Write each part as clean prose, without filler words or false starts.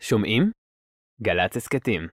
שומעים? גל"צ הסכתים.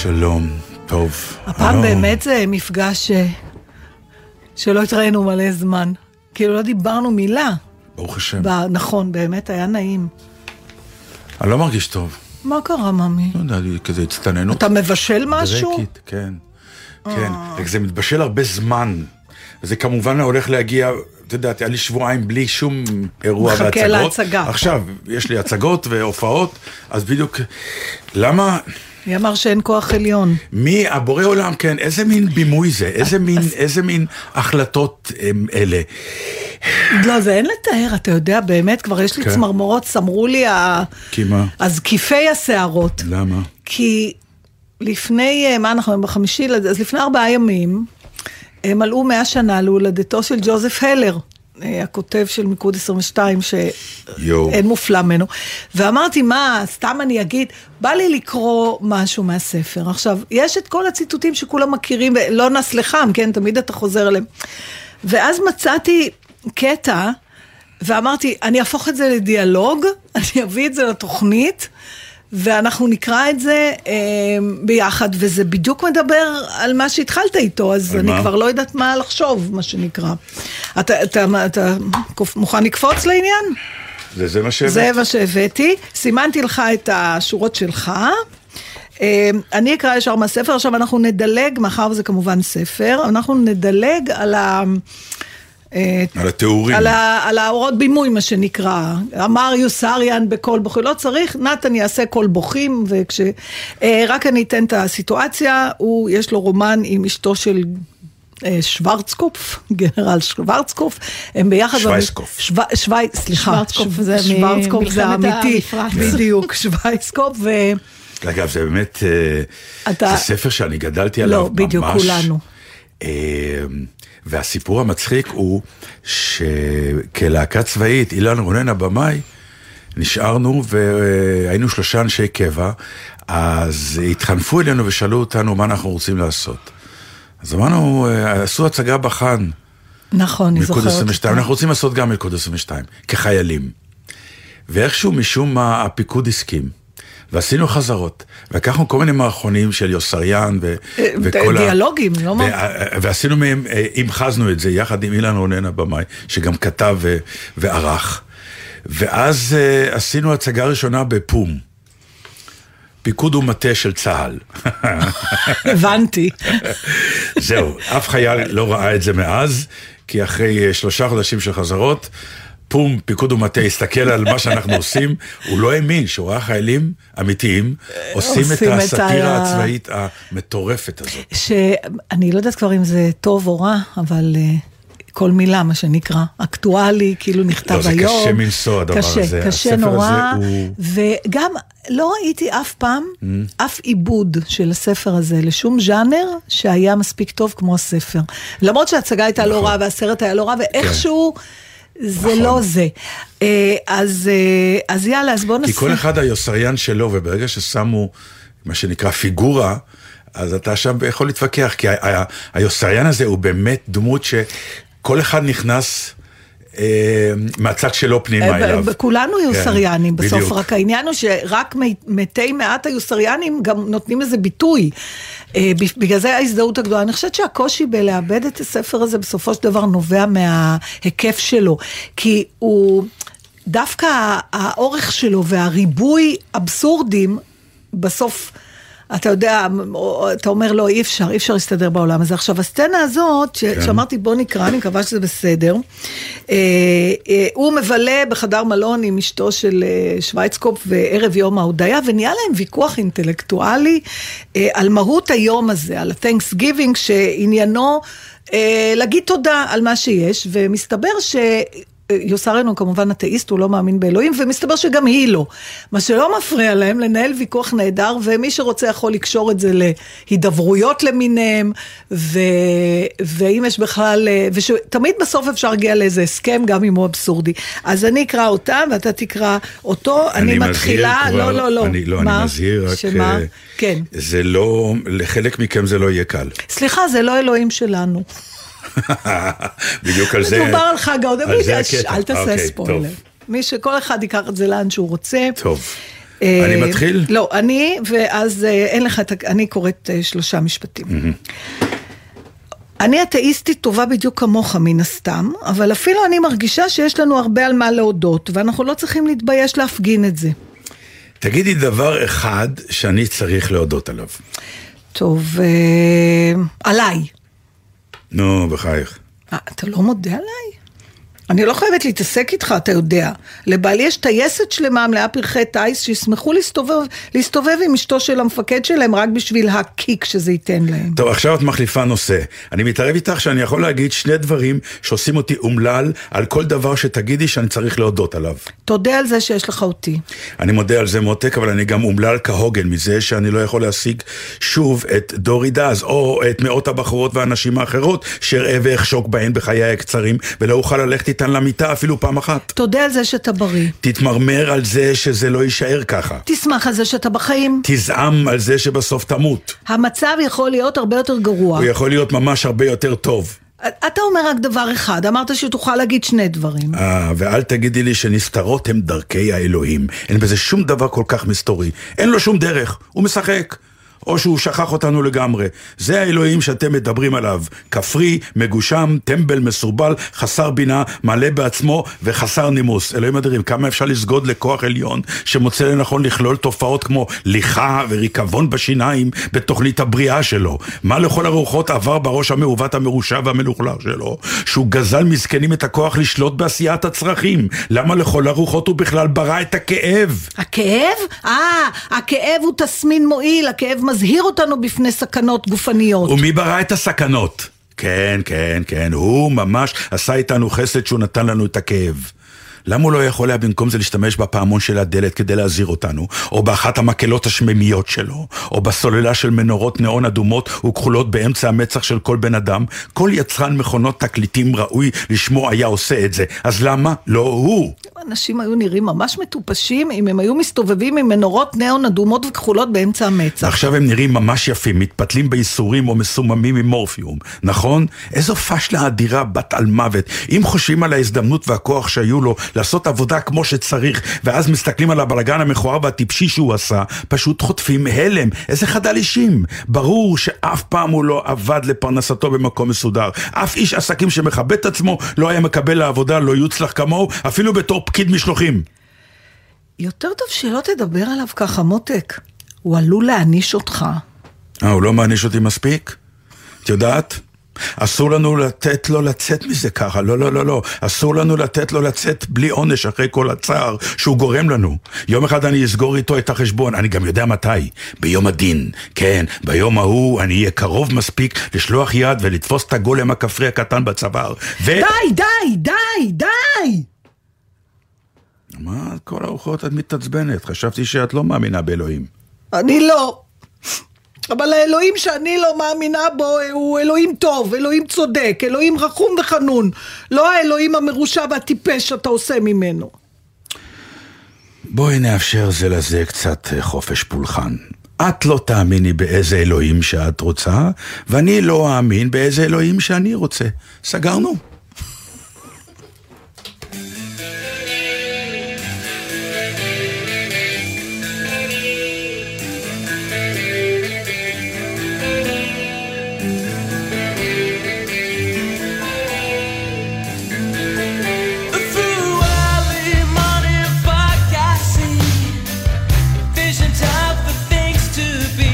שלום, טוב. הפעם באמת זה מפגש שלא התראינו מלא זמן. כאילו לא דיברנו מילה. ברוך השם. נכון, באמת היה נעים. אני לא מרגיש טוב. מה קרה, ממי? לא יודע, כזה הצטננות. אתה מבשל משהו? דרקית, כן. כן, זה מתבשל הרבה זמן. וזה כמובן הולך להגיע, אתה יודע, היה לי שבועיים בלי שום אירוע והצגות. מחכה להצגה. עכשיו, יש לי הצגות והופעות, אז בדיוק, למה... היא אמר שאין כוח עליון. מי, הבורא עולם, כן, איזה מין בימוי זה, איזה מין החלטות אלה. לא, זה אין לתאר, אתה יודע, באמת, כבר יש לי צמרמורות, סמרו לי הזקיפי השערות. למה? כי לפני, מה אנחנו, בחמישי, אז לפני 4 ימים, הם מלאו 100 שנה להולדתו של ג'וזף הלר. הכותב של מיקוד 22 שאין מופלא ממנו, ואמרתי מה, סתם אני אגיד, בא לי לקרוא משהו מהספר. עכשיו, יש את כל הציטוטים שכולם מכירים, לא נס לחם, כן, תמיד אתה חוזר אליהם, ואז מצאתי קטע, ואמרתי, אני אהפוך את זה לדיאלוג, אני אביא את זה לתוכנית, ואנחנו נקרא את זה ביחד, וזה בדיוק מדבר על מה שהתחלת איתו, אז אני כבר לא יודעת מה לחשוב, מה שנקרא. אתה מוכן לקפוץ לעניין? זה מה שהבאתי. זה מה שהבאתי. סימנתי לך את השורות שלך. אני אקרא ישר מהספר, עכשיו אנחנו נדלג, מאחר וזה כמובן ספר, אנחנו נדלג על ה... על התיאורים. על האורות בימוי, מה שנקרא. אמר יוסריאן בכל בוכים. לא צריך, נתן יעשה כל בוכים, רק אני אתן את הסיטואציה, יש לו רומן עם אשתו של שוורצקופף, גנרל שוורצקופף, הם ביחד... שווייסקופף. סליחה, שוורצקופף זה אמיתי, בדיוק, שוייסקופף ו... אגב, זה באמת, זה ספר שאני גדלתי עליו ממש. לא, בדיוק, כולנו. והסיפור המצחיק הוא שכלהקה צבאית, אילן רונן הבמאי, נשארנו והיינו 3 אנשי קבע, אז התחנפו אלינו ושאלו אותנו מה אנחנו רוצים לעשות. אז אמרנו, עשו הצגה בחן. נכון, אני זוכרת. אנחנו רוצים לעשות גם מלכוד 22, כחיילים. ואיכשהו משום מה הפיקוד הסכים. ועשינו חזרות, ולקחנו כל מיני מערכונים של יוסריאן וכל דיאלוגים, לא מה? ועשינו מהם, המחזנו את זה יחד עם אילן רונן הבמאי, שגם כתב וערך, ואז עשינו הצגה ראשונה בפום, פיקוד ומטה של צהל. הבנתי. זהו, אף חייל לא ראה את זה מאז, כי אחרי 3 חודשים של חזרות, פום, פיקוד ומטה, הסתכל על מה שאנחנו עושים, הוא לא האמין שרואה חיילים אמיתיים, עושים את הסתירה הצבאית המטורפת הזאת. שאני לא יודעת כבר אם זה טוב או רע, אבל כל מילה, מה שנקרא, אקטואלי, כאילו נכתב היום. לא, זה קשה מנסוע הדבר הזה. קשה נורא, וגם לא ראיתי אף פעם, אף עיבוד של הספר הזה, לשום ז'אנר שהיה מספיק טוב כמו הספר. למרות שההצגה הייתה לא רע, והסרט היה לא רע, ואיכשהו... זה לא זה. אז יאללה, אז בוא נסע. כי כל אחד היוסריאן שלו, וברגע ששמו מה שנקרא פיגורה, אז אתה שם יכול להתווכח, כי היוסריאן הזה הוא באמת דמות שכל אחד נכנס מהצד שלו פנימה אליו. כולנו יוסריאנים בסוף, רק העניין הוא שרק מתי מעט היוסריאנים גם נותנים איזה ביטוי. בגלל זה ההזדהות הגדולה. אני חושבת שהקושי בלאבד את הספר הזה בסופו של דבר נובע מההיקף שלו, כי הוא דווקא האורך שלו והריבוי אבסורדים בסוף אתה יודע, אתה אומר לא, אי אפשר להסתדר בעולם הזה. עכשיו, הסצנה הזאת, שאמרתי בוא נקרא, אני מקווה שזה בסדר, הוא מבלה בחדר מלון עם אשתו של שוויצקופ וערב יום ההודיה, ונהיה להם ויכוח אינטלקטואלי על מהות היום הזה, על ה-Thanksgiving, שעניינו להגיד תודה על מה שיש, ומסתבר ש... יוסריאן הוא כמובן אתאיסט, הוא לא מאמין באלוהים, ומסתבר שגם היא לא. מה שלא מפריע להם, לנהל ויכוח נהדר, ומי שרוצה יכול לקשור את זה להידברויות למיניהם, ואם יש בכלל, ושתמיד בסוף אפשר להגיע לאיזה הסכם, גם אם הוא אבסורדי. אז אני אקרא אותם, ואתה תקרא אותו, אני מתחילה, לא, לא, לא. אני מזהיר, רק זה לא, לחלק מכם זה לא יהיה קל. סליחה, זה לא אלוהים שלנו. בדיוק על זה. מדובר על חג העוד, אל תעשה ספוילר. מי שכל אחד ייקח את זה לאן שהוא רוצה. טוב. אני מתחיל? לא, אני, ואז אין לך, אני קוראת 3 משפטים. אני אתאיסטית טובה בדיוק כמוך מן הסתם, אבל אפילו אני מרגישה שיש לנו הרבה על מה להודות, ואנחנו לא צריכים להתבייש להפגין את זה. תגידי דבר אחד שאני צריך להודות עליו. טוב, עליי. נו, בחייך. אתה לא מודה עליי? אני לא חייבת להתעסק איתך, אתה יודע. לבעלי יש טייסת שלמה מלאה פרחי טייס שישמחו להסתובב עם אשתו של המפקד שלהם רק בשביל הקיק שזה ייתן להם. טוב, עכשיו את מחליפה נושא. אני מתערב איתך שאני יכול להגיד 2 דברים שעושים אותי אומלל על כל דבר שתגידי שאני צריך להודות עליו. תודה על זה שיש לך אותי. אני מודה על זה מותק, אבל אני גם אומלל כהוגן מזה שאני לא יכול להשיג שוב את דורי דאז או את מאות הבחורות והנשים האחרות שראה והחשוק בהן בחיי הקצרים ולא אוכל ללכת תן למיטה אפילו פעם אחת. תודה על זה שאתה בריא. תתמרמר על זה שזה לא יישאר ככה. תשמח על זה שאתה בחיים. תזעם על זה שבסוף תמות. המצב יכול להיות הרבה יותר גרוע. הוא יכול להיות ממש הרבה יותר טוב. אתה אומר רק דבר אחד, אמרת שתוכל להגיד 2 דברים. ואל תגידי לי שנסתרות הם דרכי האלוהים. אין בזה שום דבר כל כך מסתורי. אין לו שום דרך, הוא משחק. או שהוא שכח אותנו לגמרי. זה האלוהים שאתם מדברים עליו. כפרי, מגושם, טמבל, מסורבל, חסר בינה, מלא בעצמו וחסר נימוס. אלוהים אדירים, כמה אפשר לסגוד לכוח עליון שמוצא לנכון לכלול תופעות כמו ליכה וריקבון בשיניים בתוכנית הבריאה שלו. מה לכל הרוחות עבר בראש המעוות המרושע והמלוכלר שלו? שהוא גזל מזקנים את הכוח לשלוט בעשיית הצרכים. למה לכל הרוחות הוא בכלל ברא את הכאב? הכאב? הכאב הוא תסמין מועיל, הכאב מזהיר אותנו בפני סכנות גופניות. ומי ברא את הסכנות? כן, כן, כן. הוא ממש עשה איתנו חסד שהוא נתן לנו את הכאב. למה הוא לא יכול היה במקום זה להשתמש בפעמון של הדלת כדי להזהיר אותנו, או באחת המקלות השממיות שלו, או בסוללה של מנורות נאון אדומות וכחולות באמצע המצח של כל בן אדם? כל יצרן מכונות תקליטים ראוי לשמו היה עושה את זה. אז למה לא הוא? אנשים היו נראים ממש מטופשים אם הם היו מסתובבים עם מנורות נאון אדומות וכחולות באמצע המצח. עכשיו הם נראים ממש יפים, מתפתלים בייסורים או מסוממים עם מורפיום, נכון? איזו פשלה אדירה בת על מוות. אם חושבים על ההזדמנות והכוח שהיו לו לעשות עבודה כמו שצריך, ואז מסתכלים על הבלגן המכוער והטיפשי שהוא עשה, פשוט חוטפים הלם. איזה חדל אישים. ברור שאף פעם הוא לא עבד לפרנסתו במקום מסודר. אף איש עסקים שמכבד את עצמו לא היה מקבל לעבודה, לא יוצלח כמוהו, אפילו בתור פקיד משלוחים. יותר טוב שלא תדבר עליו ככה, מותק. הוא עלול להעניש אותך. הוא לא מעניש אותי מספיק? את יודעת? אסור לנו לתת לו לצאת מזה ככה, לא, לא, לא, לא. אסור לנו לתת לו לצאת בלי עונש אחרי כל הצער שהוא גורם לנו. יום אחד אני אסגור איתו את החשבון, אני גם יודע מתי, ביום הדין. כן, ביום ההוא אני אהיה קרוב מספיק לשלוח יד ולתפוס את הגולם הכפרי הקטן בצוואר. די! מה, כל האורחות את מתעצבנת? חשבתי שאת לא מאמינה באלוהים. אני לא. אבל האלוהים שאני לא מאמינה בו הוא אלוהים טוב, אלוהים צודק, אלוהים רחום וחנון, לא האלוהים המרושע והטיפש שאתה עושה ממנו. בואי נאפשר זה לזה קצת חופש פולחן. את לא תאמיני באיזה אלוהים שאת רוצה, ואני לא אאמין באיזה אלוהים שאני רוצה. סגרנו. Visions of the things to be.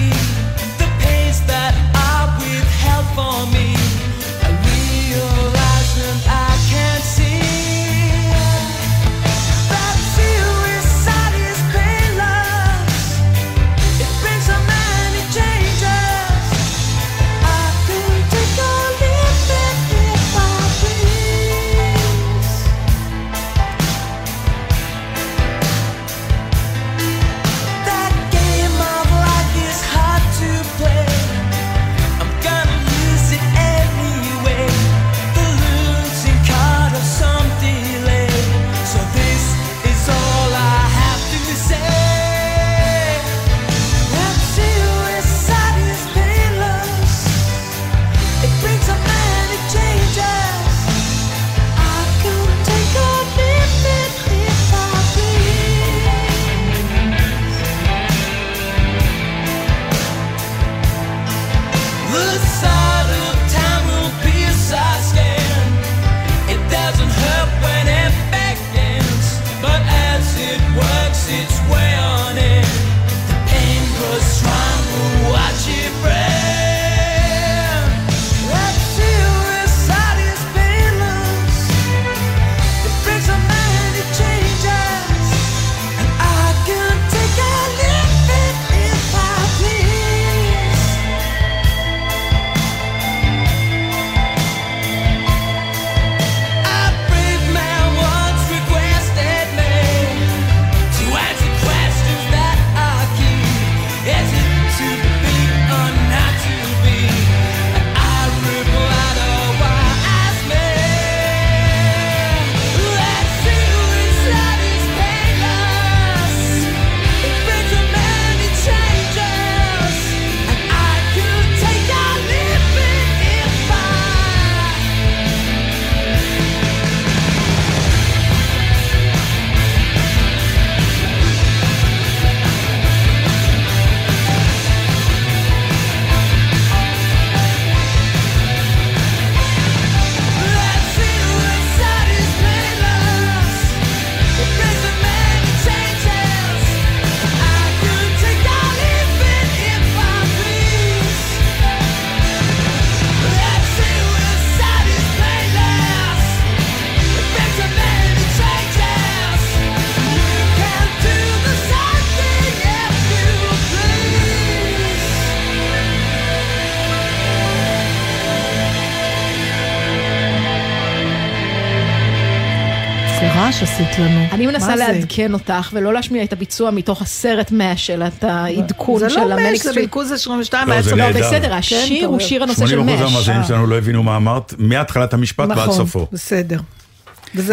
שעשית לנו. אני מנסה להדכן אותך ולא להשמיע את הביצוע מתוך הסרט MASH של העדכון של המליקסטריט. זה לא MASH, זה בלכוז 22. לא, בסדר, השיר הוא שיר הנושא של MASH. 80% המאזינים שלנו לא הבינו מה אמרת, מהתחלת המשפט ועד סופו. נכון, בסדר.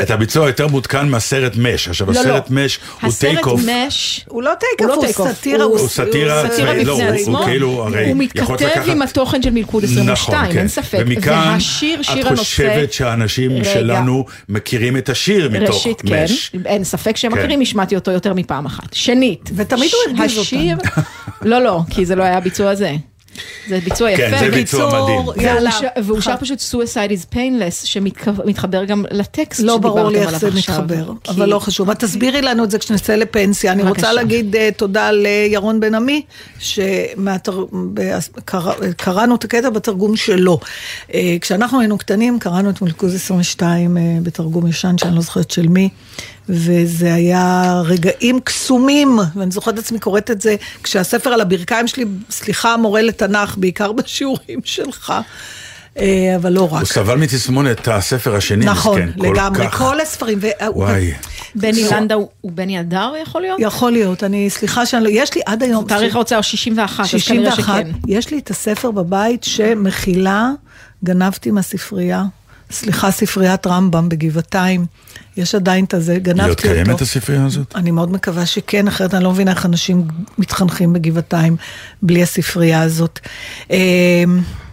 את הביצוע יותר מותקן מהסרט MASH. עכשיו, הסרט MASH הוא טייק אוף. הסרט MASH הוא לא טייק אוף, הוא סתירה. הוא סתירה בפני עצמו. הוא מתכתב עם התוכן של מלכוד 22, אין ספק. ומכאן, את חושבת שהאנשים שלנו מכירים את השיר מתוך MASH. אין ספק שהם מכירים, השמעתי אותו יותר מפעם אחת. שנית, ותמיד הוא הרגיז אותם. לא, כי זה לא היה הביצוע הזה. זה ביצוע יפה. כן, זה ביצוע מדהים. והוא שר פשוט Suicide is Painless, שמתחבר גם לטקסט שדיברתם עליו עכשיו. לא ברור לי איך זה מתחבר, אבל לא חשוב. מה תסבירי לנו את זה כשנצא לפנסיה? אני רוצה להגיד תודה לירון בן עמי, שקראנו את הקטע בתרגום שלו. כשאנחנו היינו קטנים, קראנו את מלכוז 22 בתרגום ישן, שאני לא זוכרת של מי, וזה היה רגעים קסומים, ואני זוכרת עצמי קוראת את זה, כשהספר על הברכיים שלי, סליחה, מורה לתנך, בעיקר בשיעורים שלך, אבל לא רק. הוא סבל מתסמונת הספר השני. נכון, לגמרי, כל הספרים. וואי. בני לנדה ובני אדר יכול להיות? יכול להיות, אני, סליחה, יש לי עד היום. תאריך ההוצאה 61, אז כנראה שכן. יש לי את הספר בבית שמכילה, גנבתי מהספרייה, סליחה, ספריית רמב"ם בגבעתיים, יש עדיין את הזה, גנבתי אותו. היא עוד קיימת הספרייה הזאת? אני מאוד מקווה שכן, אחרת אני לא מבינה איך אנשים מתחנכים בגבעתיים בלי הספרייה הזאת.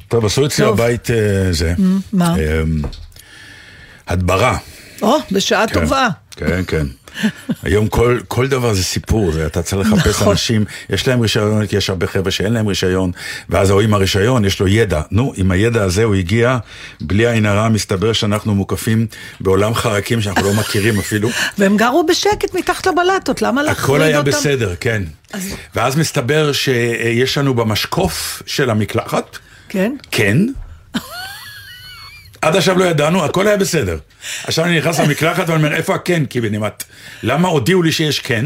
טוב, עשו אצלי הבית זה. מה? הדברה. בשעה טובה. כן. היום כל דבר זה סיפור, אתה צריך לחפש אנשים, יש להם רישיון, כי יש הרבה חבר'ה שאין להם רישיון, ואז או עם הרישיון יש לו ידע, נו, עם הידע הזה הוא הגיע, בלי העין הרע מסתבר שאנחנו מוקפים בעולם חרקים שאנחנו לא מכירים אפילו. והם גרו בשקט מתחת לבלטות, למה להחריד אותם? הכל היה בסדר, כן. ואז מסתבר שיש לנו במשקוף של המקלחת, כן, עד עכשיו לא ידענו, הכל היה בסדר. עכשיו אני נכנס למקלחת ואני אומר, איפה הכן? כי בנימת, למה הודיעו לי שיש כן?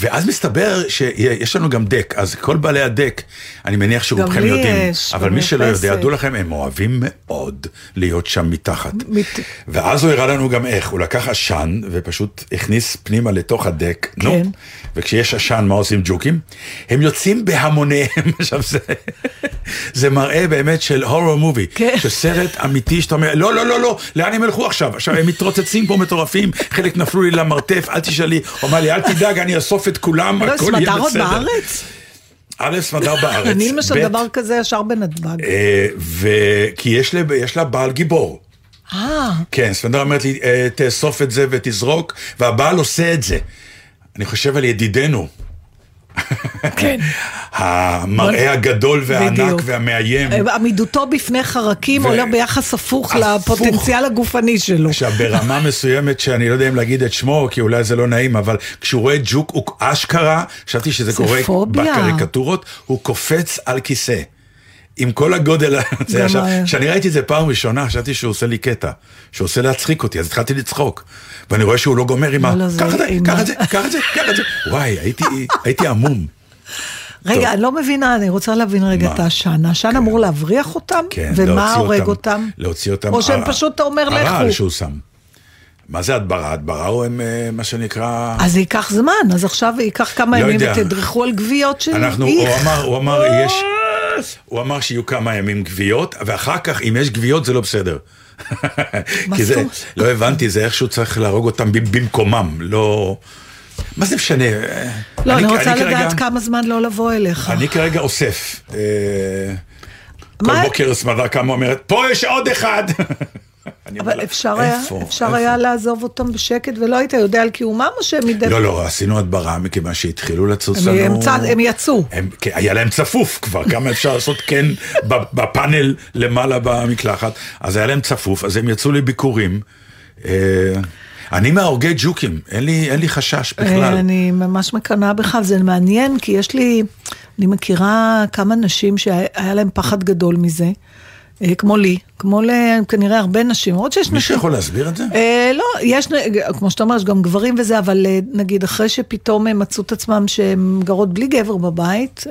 ואז מסתבר שיש לנו גם דק, אז כל בעלי הדק, אני מניח שרובכם יודעים, אבל מי שלא יודע, ידעו לכם, הם אוהבים מאוד להיות שם מתחת. ואז הוא הראה לנו גם איך, הוא לקח אשן, ופשוט הכניס פנימה לתוך הדק, נו, וכשיש אשן, מה עושים ג'וקים? הם יוצאים בהמוניהם, עכשיו זה מראה באמת של הורר מובי, שסרט אמיתי, שאתה אומר, לא, לאן הם הלכו עכשיו? עכשיו הם מתרוצצים פה מטורפים, חלק נפלו לי למרתף, אל תשאלי, אומר לי, אל תדאג, אני אסוף את כולם, הכל יהיה בסדר. סמדר עוד בארץ? סמדר בארץ. אני למשל דבר כזה ישר בנתב"ג. כי יש לה בעל גיבור. כן, סמדר אומרת לי, תאסוף את זה ותזרוק, והבעל עושה את זה. אני חושב על ידידנו, כן. המראה הגדול והענק והמאיים. עמידותו בפני חרקים עולה ביחס הפוך לפוטנציאל הגופני שלו. עכשיו, ברמה מסוימת שאני לא יודע אם להגיד את שמו, כי אולי זה לא נעים, אבל כשהוא רואה ג'וק, הוא אשכרה, חשבתי שזה קורה בקריקטורות, הוא קופץ על כיסא. עם כל הגודל, כשאני ראיתי את זה פעם ראשונה, חשבתי שהוא עושה לי קטע, שהוא עושה להצחיק אותי, אז התחלתי לצחוק, ואני רואה שהוא לא גומר עם קח את זה, וואי, הייתי עמום. רגע, אני לא מבינה, אני רוצה להבין רגע את השן, השן אמור להבריח אותם, ומה הורג אותם? להוציא אותם, או שהם פשוט אומר לכו. הרעל שהוא שם. מה זה הדברה? הדברה הוא מה שנקרא... אז זה ייקח זמן, אז עכשיו ייקח כמה ימים ותדרכו על גביות של... הוא אמר שיהיו כמה ימים גביות, ואחר כך, אם יש גביות, זה לא בסדר. כי זה, לא הבנתי, זה איכשהו צריך להרוג אותם במקומם, לא... מה זה משנה? לא, אני רוצה לדעת כמה זמן לא לבוא אליך. אני כרגע אוסף. כל בוקר סמדה כמה אומרת, פה יש עוד אחד! אבל אפשר היה לעזוב אותם בשקט, ולא היית יודע על קיומם או שהם ידעו? לא, עשינו הדברה מכיוון שהתחילו לצוץ לנו... הם יצאו. היה להם צפוף כבר, כמה אפשר לעשות כן בפאנל למעלה במקלחת, אז היה להם צפוף, אז הם יצאו לביקורים. אני מהאורגי ג'וקים, אין לי חשש בכלל. אני ממש מקנאה בך, זה מעניין, כי יש לי... אני מכירה כמה נשים שהיה להם פחד גדול מזה, כמו לי, כמו כנראה הרבה נשים, עוד שיש נשים. מישהו יכול להסביר את זה? לא, יש, כמו שאתה אומר, יש גם גברים וזה, אבל נגיד, אחרי שפתאום הם מצאו את עצמם שהם גרות בלי גבר בבית,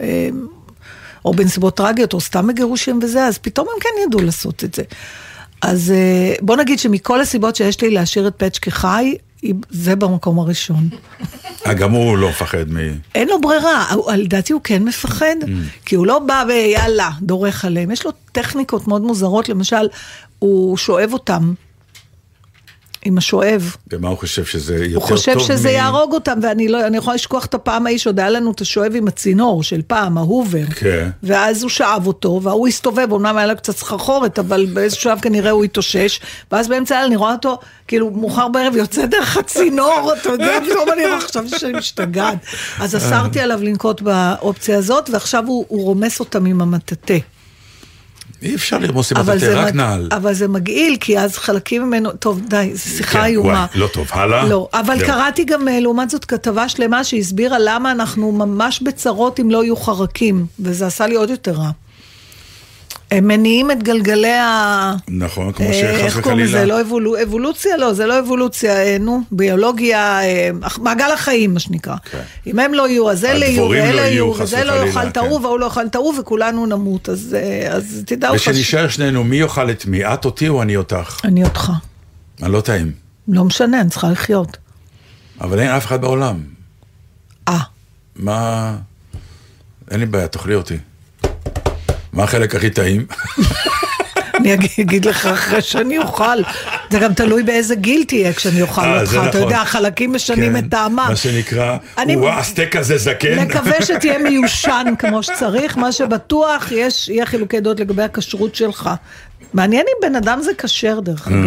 או בנסיבות טרגיות, או סתם מגירושים וזה, אז פתאום הם כן ידעו לעשות את זה. אז בוא נגיד שמכל הסיבות שיש לי להשאיר את פאץ' כחי, זה במקום הראשון. גם הוא לא מפחד מ... אין לו ברירה, לדעתי הוא כן מפחד, כי הוא לא בא ויאללה, דורך עליהם. יש לו טכניקות מאוד מוזרות, למשל, הוא שואב אותם, עם השואב. ומה הוא חושב שזה יותר טוב? הוא חושב שזה יהרוג אותם, ואני יכולה לשכוח את הפעם האיש, עוד היה לנו את השואב עם הצינור של פעם, ההובר, ואז הוא שאב אותו, והוא הסתובב, אומנם היה לו קצת סחרחורת, אבל באיזשהו שלב כנראה הוא התאושש, ואז באמצע הלילה אני רואה אותו, כאילו מאוחר בערב יוצא דרך הצינור, אתה יודע, פתאום אני חושב שאני משתגעת. אז אסרתי עליו לנקוט באופציה הזאת, ועכשיו הוא רומס אותם עם המטאטה. אי אפשר לרמוס עם המטאטה, רק נעל. אבל זה מגעיל, כי אז חלקים ממנו... טוב, די, זו שיחה איומה. לא טוב, הלאה. לא, אבל קראתי גם, לעומת זאת, כתבה שלמה שהסבירה למה אנחנו ממש בצרות אם לא יהיו חרקים, וזה עשה לי עוד יותר רע. הם מניעים את גלגלי ה... נכון, כמו שחס וחלילה. לא אבולוציה, לא, זה לא אבולוציה, נו, ביולוגיה, מעגל החיים, מה שנקרא. אם הם לא יהיו, אז אלה יהיו, ואלה יהיו, וזה לא יאכל טעוב, והוא לא יאכל טעוב, וכולנו נמות, אז תדע אותך... ושנשאר שנינו, מי יאכל את מי? את אותי או אני אותך? אני אותך. אני לא טעים. לא משנה, אני צריכה לחיות. אבל אין אף אחד בעולם. מה... אין לי בעיה, תאכלי אותי. מה החלק הכי טעים? אני אגיד לך אחרי שאני אוכל. זה גם תלוי באיזה גיל תהיה כשאני אוכל אותך. אתה יודע, החלקים משנים את טעמה. מה שנקרא, הוא הסטייק הזה זקן. מקווה שתהיה מיושן כמו שצריך. מה שבטוח, יהיה חילוקי דעות לגבי הכשרות שלך. מעניין אם בן אדם זה קשר דרך אגב.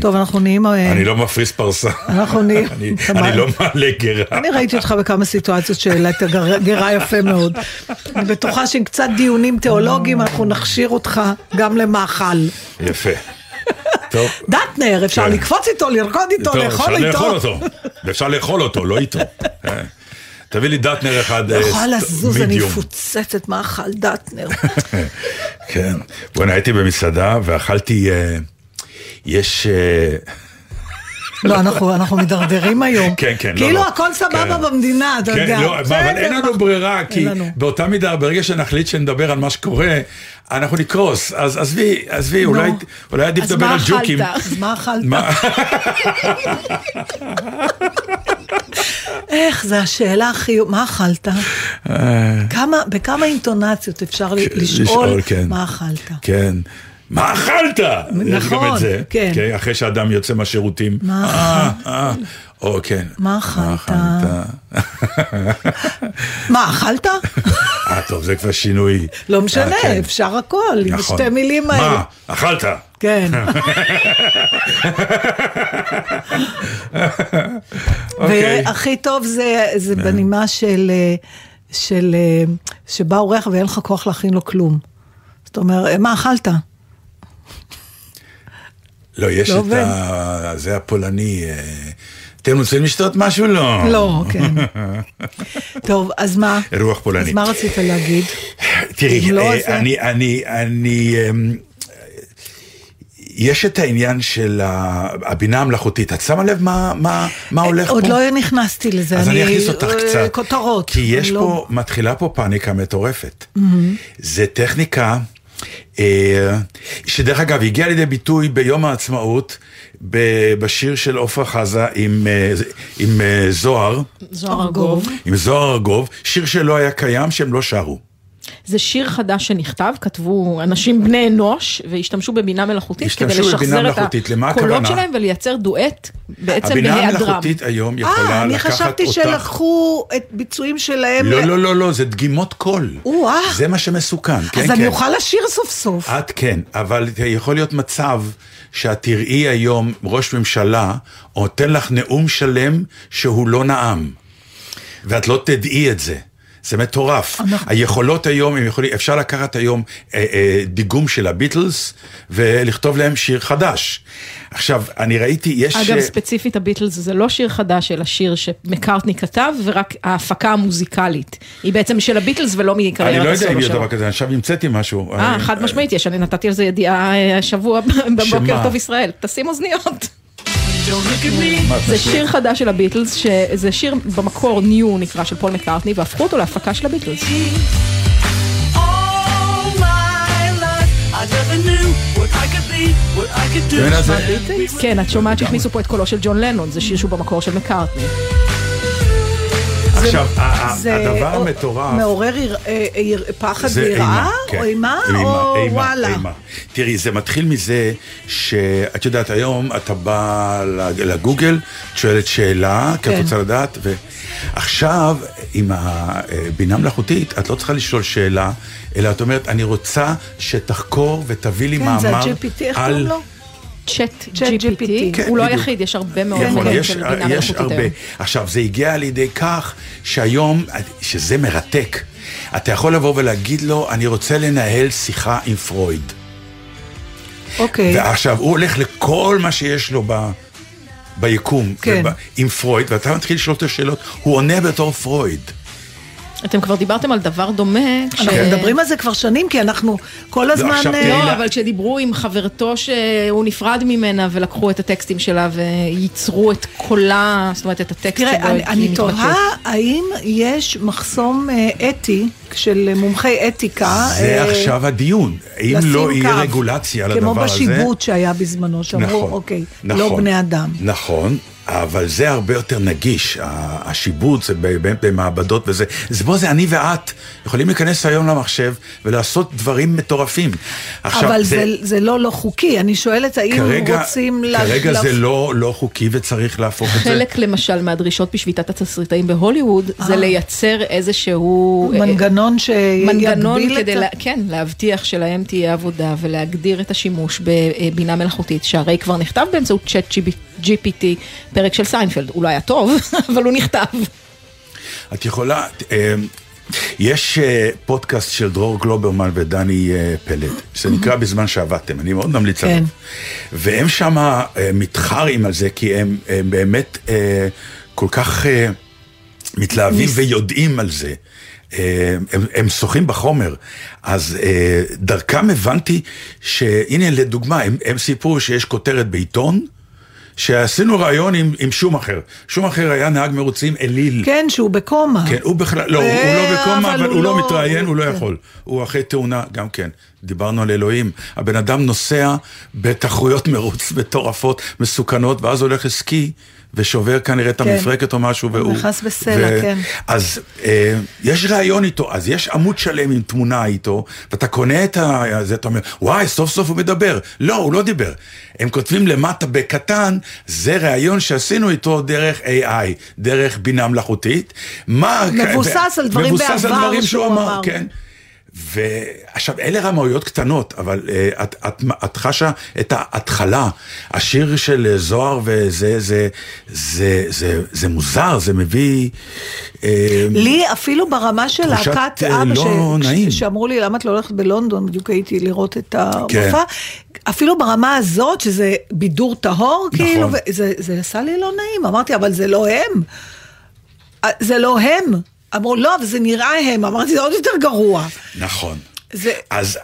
טוב, אנחנו נהיים... אני לא מפריס פרסה. אנחנו נהיים... אני לא מעלה גרה. אני ראיתי אותך בכמה סיטואציות שאלה את הגרה יפה מאוד. אני בטוחה שעם קצת דיונים תיאולוגיים אנחנו נכשיר אותך גם למאכל. יפה. דטנר, אפשר לקפוץ איתו, לרקוד איתו, לאכול איתו. אפשר לאכול אותו, לא איתו. תביא לי דטנר אחד מידיום. יכול לזוז, אני מפוצצת מה אכל דטנר. כן. בואי, הייתי במסעדה ואכלתי, יש... לא, אנחנו מדרדרים היום. כן, כן. כאילו הכל סבבה במדינה, אתה יודע. אבל אין לנו ברירה, כי באותה מידה, ברגע שנחליט שנדבר על מה שקורה, אנחנו נקרוס. אז עזבי, אולי עדיף לדבר על ג'וקים. אז מה אכלת? איך, זה השאלה הכי... מה אכלת? בכמה אינטונציות אפשר לשאול מה אכלת? כן. מה אכלת? נכון, כן. אחרי שאדם יוצא מהשירותים. מה אכלת? או, כן. מה אכלת? מה אכלת? טוב, זה כבר שינוי. לא משנה, אפשר הכל. בשתי מילים האלה. מה אכלת? כן. והכי טוב זה בנימה של... של, שבא עורך ואין לך כוח להכין לו כלום. זאת אומרת, מה אכלת? לא, יש את ה... זה הפולני... אתם רוצים לשתות משהו? לא. לא, כן. טוב, אז מה? רוח פולנית. אז מה רצית להגיד? תראי, אני... יש את העניין של הבינה המלאכותית. את שמה לב מה הולך פה? עוד לא נכנסתי לזה. אז אני אכניס אותך קצת. כותרות. כי יש פה, מתחילה פה פאניקה מטורפת. זה טכניקה שדרך אגב הגיעה לידי ביטוי ביום העצמאות, בשיר של עופר חזה עם זוהר ארגוב, שיר שלא היה קיים, שהם לא שרו. זה שיר חדש שנכתב, כתבו אנשים בני אנוש, והשתמשו בבינה מלאכותית כדי לשחזר את הקולות שלהם ולייצר דואט בעצם בהיעדרם. הבינה המלאכותית היום יכולה לקחת אותה. אני חשבתי שלקחו את ביצועים שלהם. לא, זה דגימות קול. זה מה שמסוכן. אז אני אוכל לשיר סוף סוף. את כן, אבל יכול להיות מצב שאת תראי היום ראש ממשלה, או תן לך נאום שלם שהוא לא נאם. ואת לא תדעי את זה. זה מטורף. היכולות היום, אפשר לקחת היום דיגום של הביטלס, ולכתוב להם שיר חדש. עכשיו, אני ראיתי, יש... אגב, ספציפית, הביטלס זה לא שיר חדש, אלא שיר שמקארטני כתב, ורק ההפקה המוזיקלית. היא בעצם של הביטלס, ולא מקריירת הסולו. אני לא יודע אם יש דבר כזה, אני עכשיו המצאתי משהו. חד משמעית יש, אני נתתי על זה ידיעה השבוע בבוקר טוב ישראל. תשים אוזניות. זה שיר חדש של הביטלס, שזה שיר במקור ניו נקרא של פול מקארטני, והפכו אותו להפקה של הביטלס. כן, את שומעת שהכניסו פה את קולו של ג'ון לנון, זה שיר שהוא במקור של מקארטני. עכשיו, הדבר המטורף... מעורר פחד ויראה? או אימה? או וואלה? תראי, זה מתחיל מזה שאת יודעת, היום אתה בא לגוגל, שואלת שאלה, כי את רוצה לדעת, ועכשיו, עם הבינה מלאכותית, את לא צריכה לשאול שאלה, אלא את אומרת, אני רוצה שתחקור ותביא לי מאמר על... כן, זה ה-GPT, איך קוראים לו? ChatGPT, הוא לא היחיד, יש הרבה מאוד מלאכים של בינה מלאכותית היום. עכשיו, זה הגיע לידי כך שהיום, שזה מרתק, אתה יכול לבוא ולהגיד לו, אני רוצה לנהל שיחה עם פרויד. אוקיי. ועכשיו, הוא הולך לכל מה שיש לו ביקום, עם פרויד, ואתה מתחיל לשאול את השאלות, הוא עונה בתור פרויד. אתם כבר דיברתם על דבר דומה. אנחנו מדברים על זה כבר שנים, כי אנחנו כל הזמן... לא, אבל כשדיברו עם חברתו שהוא נפרד ממנה, ולקחו את הטקסטים שלה, וייצרו את קולה, זאת אומרת, את הטקסט שבו היא מתמקדת. תראה, אני תוהה, האם יש מחסום אתי, של מומחי אתיקה... זה עכשיו הדיון. אם לא יהיה רגולציה על הדבר הזה... כמו בשיבוט שהיה בזמנו, שאמרו, אוקיי, לא בני אדם. נכון. אבל זה הרבה יותר נגיש, השיבוץ זה במעבדות וזה, זה בו זה אני ואת, יכולים להיכנס היום למחשב ולעשות דברים מטורפים. אבל זה לא חוקי, אני שואלת האם רוצים... כרגע זה לא חוקי וצריך להפוך את זה. חלק למשל מהדרישות בשביתת התסריטאים בהוליווד, זה לייצר איזשהו... מנגנון שיגביל את... כן, להבטיח שלהם תהיה עבודה ולהגדיר את השימוש בבינה מלאכותית, שהרי כבר נכתב באמצעות צ'אט GPT, פרק של סיינפלד, הוא לא היה טוב, אבל הוא נכתב. את יכולה, יש פודקאסט של דרור גלוברמן ודני פלד, שנקרא בזמן שעבדתם, אני מאוד ממליץ עליו. והם שם מתחרים על זה, כי הם באמת כל כך מתלהבים ויודעים על זה. הם שוחים בחומר, אז דרכם הבנתי שהנה לדוגמה, הם סיפרו שיש כותרת בעיתון, שעשינו רעיון עם שום אחר. שום אחר היה נהג מרוצים אליל. כן, שהוא בקומה. כן, הוא בכלל, לא, הוא לא בקומה, אבל הוא לא מתראיין, הוא לא יכול. הוא אחרי תאונה, גם כן. דיברנו על אלוהים. הבן אדם נוסע בתחרויות מרוץ, בתורפות, מסוכנות, ואז הולך לסקי, ושובר כנראה את המפרקת או משהו, והוא... נכנס בסלע, כן. אז יש רעיון איתו, אז יש עמוד שלם עם תמונה איתו, ואתה קונה את זה, אתה אומר, וואי, סוף סוף הוא מדבר. לא, הוא לא דיבר. הם כותבים למטה בקטן, זה רעיון שעשינו איתו דרך AI, דרך בינה מלאכותית. מבוסס על דברים בעבר שהוא אמר. כן. ועכשיו, אלה רמאויות קטנות, אבל את חשה את ההתחלה. השיר של זוהר, וזה, זה מוזר, זה מביא... לי אפילו ברמה של להקת אבא, שאמרו לי, למה את לא הולכת בלונדון, בדיוק הייתי לראות את המופע, אפילו ברמה הזאת, שזה בידור טהור, כאילו, זה עשה לי לא נעים. אמרתי, אבל זה לא הם. זה לא הם. אמרו, לא, וזה נראה הם. אמרתי, זה עוד יותר גרוע. נכון. אז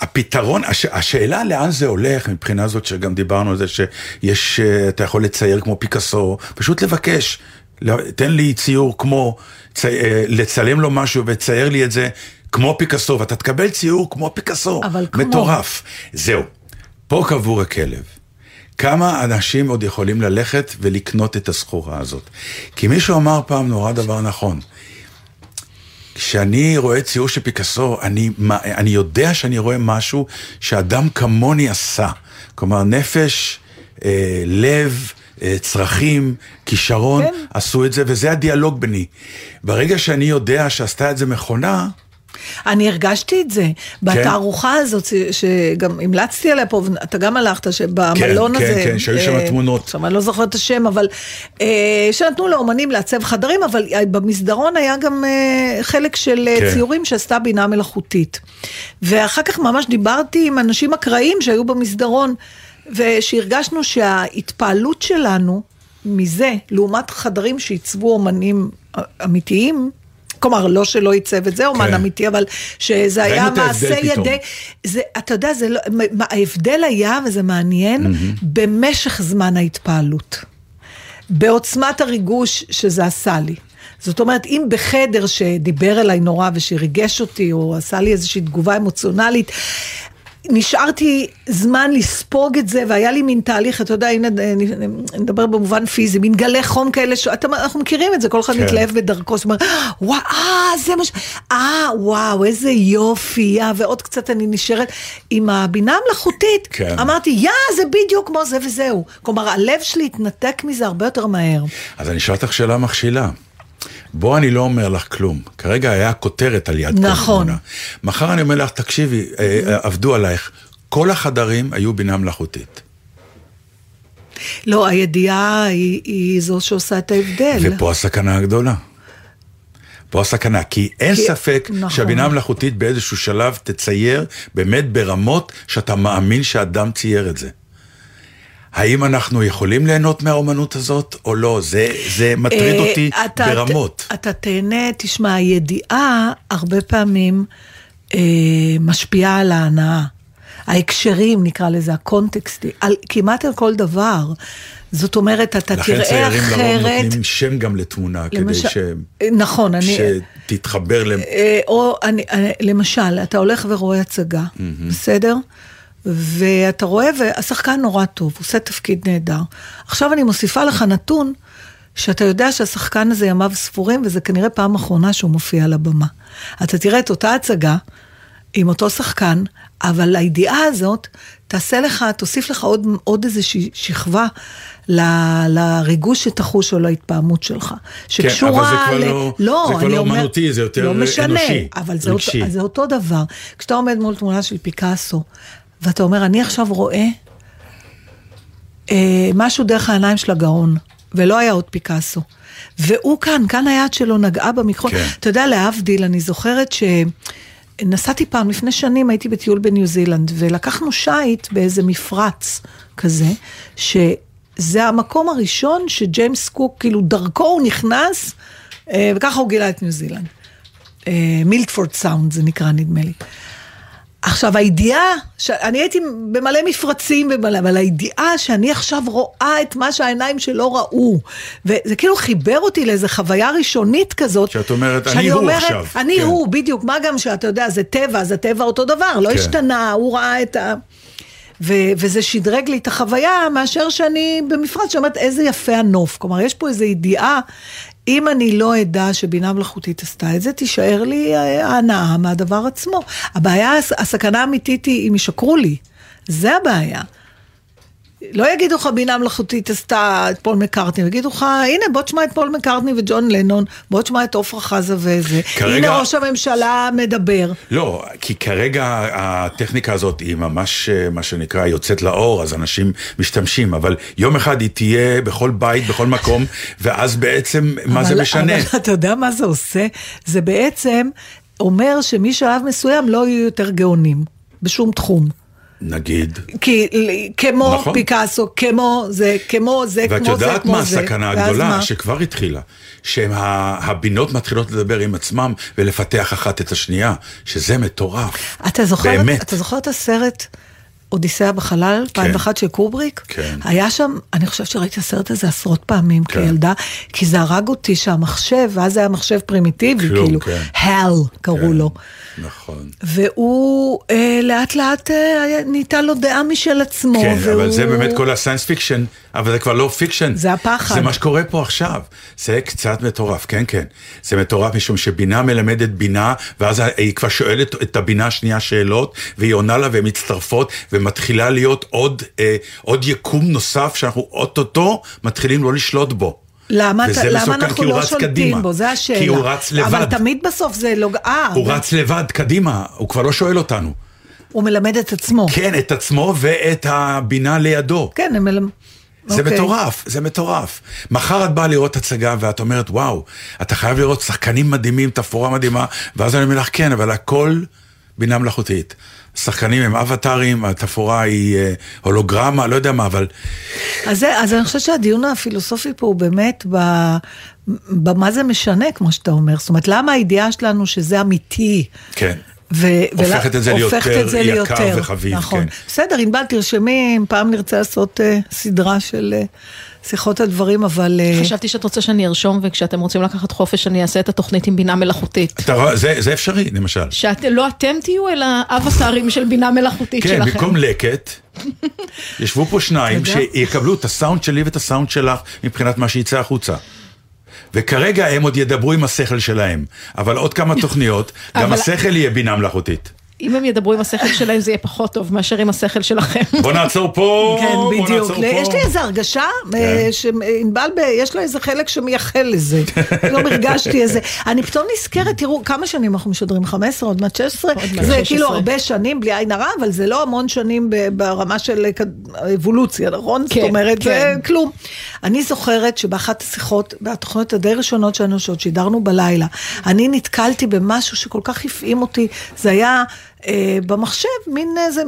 הפתרון, השאלה לאן זה הולך, מבחינה זאת שגם דיברנו על זה, שיש, אתה יכול לצייר כמו פיקאסו, פשוט לבקש, תן לי ציור כמו, לצלם לו משהו וצייר לי את זה כמו פיקאסו, ואתה תקבל ציור כמו פיקאסו. מטורף. זהו. פה קבור הכלב. כמה אנשים עוד יכולים ללכת ולקנות את הסחורה הזאת? כי מישהו אמר פעם נורא דבר נכון. כשאני רואה ציור של פיקאסו, אני יודע שאני רואה משהו שאדם כמוני עשה. כלומר, נפש, לב, צרכים, כישרון, עשו את זה, וזה הדיאלוג ביני. ברגע שאני יודע שעשתה את זה מכונה... אני הרגשתי את זה, בתערוכה הזאת שגם המלצתי עליה פה, אתה גם הלכת שבמלון הזה, כן, שהיו שם תמונות, אני לא זוכרת את השם, אבל שנתנו לאומנים לעצב חדרים, אבל במסדרון היה גם חלק של ציורים שעשתה בינה מלאכותית, ואחר כך ממש דיברתי עם אנשים אקראיים שהיו במסדרון, ושהרגשנו שההתפעלות שלנו מזה, לעומת חדרים שעיצבו אומנים אמיתיים, כלומר, לא שלא ייצב את זה, אומן אמיתי, אבל שזה היה מעשה ידי, אתה יודע, ההבדל היה, וזה מעניין, במשך זמן ההתפעלות, בעוצמת הריגוש שזה עשה לי. זאת אומרת, אם בחדר שדיבר אליי נורא, ושריגש אותי, או עשה לי איזושהי תגובה אמוציונלית, נשארתי זמן לספוג את זה, והיה לי מין תהליך, אתה יודע, הנה, נדבר במובן פיזי, מין גלי חום כאלה, אנחנו מכירים את זה, כל אחד מתלהב בדרכו, זאת אומרת, וואו, איזה יופי, ועוד קצת אני נשארת עם הבינה המלאכותית, אמרתי, זה בדיוק כמו זה וזהו, כלומר, הלב שלי התנתק מזה הרבה יותר מהר. אז אני שואלת לך שאלה מכשילה, בוא אני לא אומר לך כלום, כרגע היה כותרת על יד נכון. כל תמונה. מחר אני אומר לך, תקשיבי, עבדו עלייך, כל החדרים היו בינה מלאכותית. לא, הידיעה היא זו שעושה את ההבדל. ופה הסכנה הגדולה. פה הסכנה, כי אין ספק נכון. שהבינה מלאכותית באיזשהו שלב תצייר, באמת ברמות שאתה מאמין שאדם צייר את זה. האם אנחנו יכולים ליהנות מהאומנות הזאת או לא? זה מטריד אותי ברמות. אתה תהנה, תשמע, הידיעה הרבה פעמים משפיעה על ההנאה. ההקשרים, נקרא לזה, הקונטקסטי, כמעט על כל דבר. זאת אומרת, אתה תראה אחרת... לכן ציירים לרוב נותנים שם גם לתמונה, כדי שתתחבר להם. למשל, אתה הולך ורואה הצגה, בסדר? ואתה רואה, והשחקן נורא טוב, הוא עושה תפקיד נהדר. עכשיו אני מוסיפה לך נתון, שאתה יודע שהשחקן הזה ימיו ספורים, וזה כנראה פעם אחרונה שהוא מופיע על הבמה. אתה תראה את אותה הצגה, עם אותו שחקן, אבל הידיעה הזאת, תעשה לך, תוסיף לך עוד איזושהי שכבה, לריגוש שתחוש או להתפעמות שלך. שקשורה ל... זה כבר לא אומנותי, זה יותר אנושי. אבל זה אותו דבר. כשאתה עומד מול תמונה של פיקאסו, ואתה אומר, אני עכשיו רואה משהו דרך העיניים של הגאון, ולא היה עוד פיקאסו. והוא כאן היד שלו נגעה במיקרון. אתה יודע, להבדיל, אני זוכרת שנסעתי פעם, לפני שנים הייתי בטיול בניו זילנד, ולקחנו שייט באיזה מפרץ כזה, שזה המקום הראשון שג'יימס קוק, כאילו דרכו הוא נכנס, וככה הוא גילה את ניו זילנד. מילפורד סאונד זה נקרא, נדמה לי. עכשיו, הידיעה, אני הייתי במלא מפרצים, אבל הידיעה שאני עכשיו רואה את מה שהעיניים שלא ראו, וזה כאילו חיבר אותי לאיזו חוויה ראשונית כזאת, שאת אומרת, אני הוא עכשיו. אני הוא, בדיוק, מה גם שאתה יודע, זה טבע, זה טבע אותו דבר, לא השתנה, הוא ראה את ה... וזה שדרג לי את החוויה, מאשר שאני במפרץ, שאומרת, איזה יפה הנוף, כלומר, יש פה איזו ידיעה, אם אני לא אדע שבינה מלאכותית עשתה את זה, תישאר לי ההנאה מהדבר עצמו. הבעיה, הסכנה האמיתית היא אם ישקרו לי. זה הבעיה. לא יגידו לך בינה מלאכותית עשתה את פול מקארטני, יגידו לך, הנה בוא תשמע את פול מקארטני וג'ון לנון, בוא תשמע את עופר חזה וזה, כרגע... הנה ראש הממשלה מדבר. לא, כי כרגע הטכניקה הזאת היא ממש מה שנקרא יוצאת לאור, אז אנשים משתמשים, אבל יום אחד היא תהיה בכל בית, בכל מקום, ואז בעצם מה אבל, זה משנה? אבל אתה יודע מה זה עושה? זה בעצם אומר שמי שאהב מסוים לא יהיו יותר גאונים, בשום תחום. נגיד. כי, כמו נכון. פיקאסו, כמו זה, כמו זה, ואת כמו זה, יודעת מה הסכנה הגדולה שכבר התחילה, שהבינות מתחילות לדבר עם עצמם ולפתח אחת את השנייה, שזה מטורף. אתה זוכר את הסרט אודיסאה בחלל, כן. פעם אחת של קובריק? כן. היה שם, אני חושב שראיתי את הסרט הזה עשרות פעמים כן. כילדה, כי זה הרג אותי שהמחשב, ואז היה מחשב פרימיטיבי, כאילו, כן. HAL קראו כן. לו. נכון. והוא לאט לאט ניתן לו דעה משל עצמו. כן, והוא... אבל זה באמת כל הסיינס פיקשן, אבל זה כבר לא פיקשן. זה הפחד. זה מה שקורה פה עכשיו. זה קצת מטורף, כן, כן. זה מטורף משום שבינה מלמדת בינה, ואז היא כבר שואלת את הבינה השנייה שאלות, והיא עונה לה והן מצטרפות, ומתחילה להיות עוד יקום נוסף, שאנחנו אותו מתחילים לא לשלוט בו. למה אנחנו לא שולטים בו? זה השאלה. כי הוא רץ לבד. אבל תמיד בסוף זה לא... הוא רץ לבד, קדימה. הוא כבר לא שואל אותנו. הוא מלמד את עצמו. כן, את עצמו ואת הבינה לידו. כן, הם מלמד... זה מטורף, זה מטורף. מחר את באה לראות הצגה ואת אומרת, וואו, אתה חייב לראות שחקנים מדהימים, תפורה מדהימה, ואז אני אומר לך, כן, אבל הכל בינה מלאכותית. שחקנים הם אבטרים, התפורה היא הולוגרמה, לא יודע מה, אבל... אז אני חושבת שהדיון הפילוסופי פה הוא באמת במה זה משנה, כמו שאתה אומר. זאת אומרת, למה הידיעה שלנו שזה אמיתי? כן. הופכת את זה ליותר יקר וחביב. נכון. בסדר, אם בא תרשמי, פעם נרצה לעשות סדרה של... שיחות על דברים, אבל... חשבתי שאת רוצה שאני ארשום, וכשאתם רוצים לקחת חופש, אני אעשה את התוכנית עם בינה מלאכותית. זה אפשרי, למשל. לא אתם תהיו, אלא אבטרים של בינה מלאכותית שלכם. כן, במקום לקט, ישבו פה שניים, שיקבלו את הסאונד שלי ואת הסאונד שלך, מבחינת מה שיצא החוצה. וכרגע הם עוד ידברו עם השכל שלהם, אבל עוד כמה תוכניות, גם השכל יהיה בינה מלאכותית. אם הם ידברו עם השכל שלהם, זה יהיה פחות טוב מאשר עם השכל שלכם. בוא נעצור פה. כן, בדיוק. יש לי איזו הרגשה, יש לו איזה חלק שמייחל לזה. לא מרגשתי איזה. אני פתאום נזכרת, תראו, כמה שנים אנחנו משודרים? 15, עוד מעט 16? זה כאילו הרבה שנים, בלי עין הרע, אבל זה לא המון שנים ברמה של אבולוציה, נכון? זאת אומרת, זה כלום. אני זוכרת שבאחת השיחות, בתוכניות הדי ראשונות שלנו, שעוד שידרנו בלילה, אני נתקלתי במשהו שכל כך הפעים אותי. זה היה במחשב, מין איזה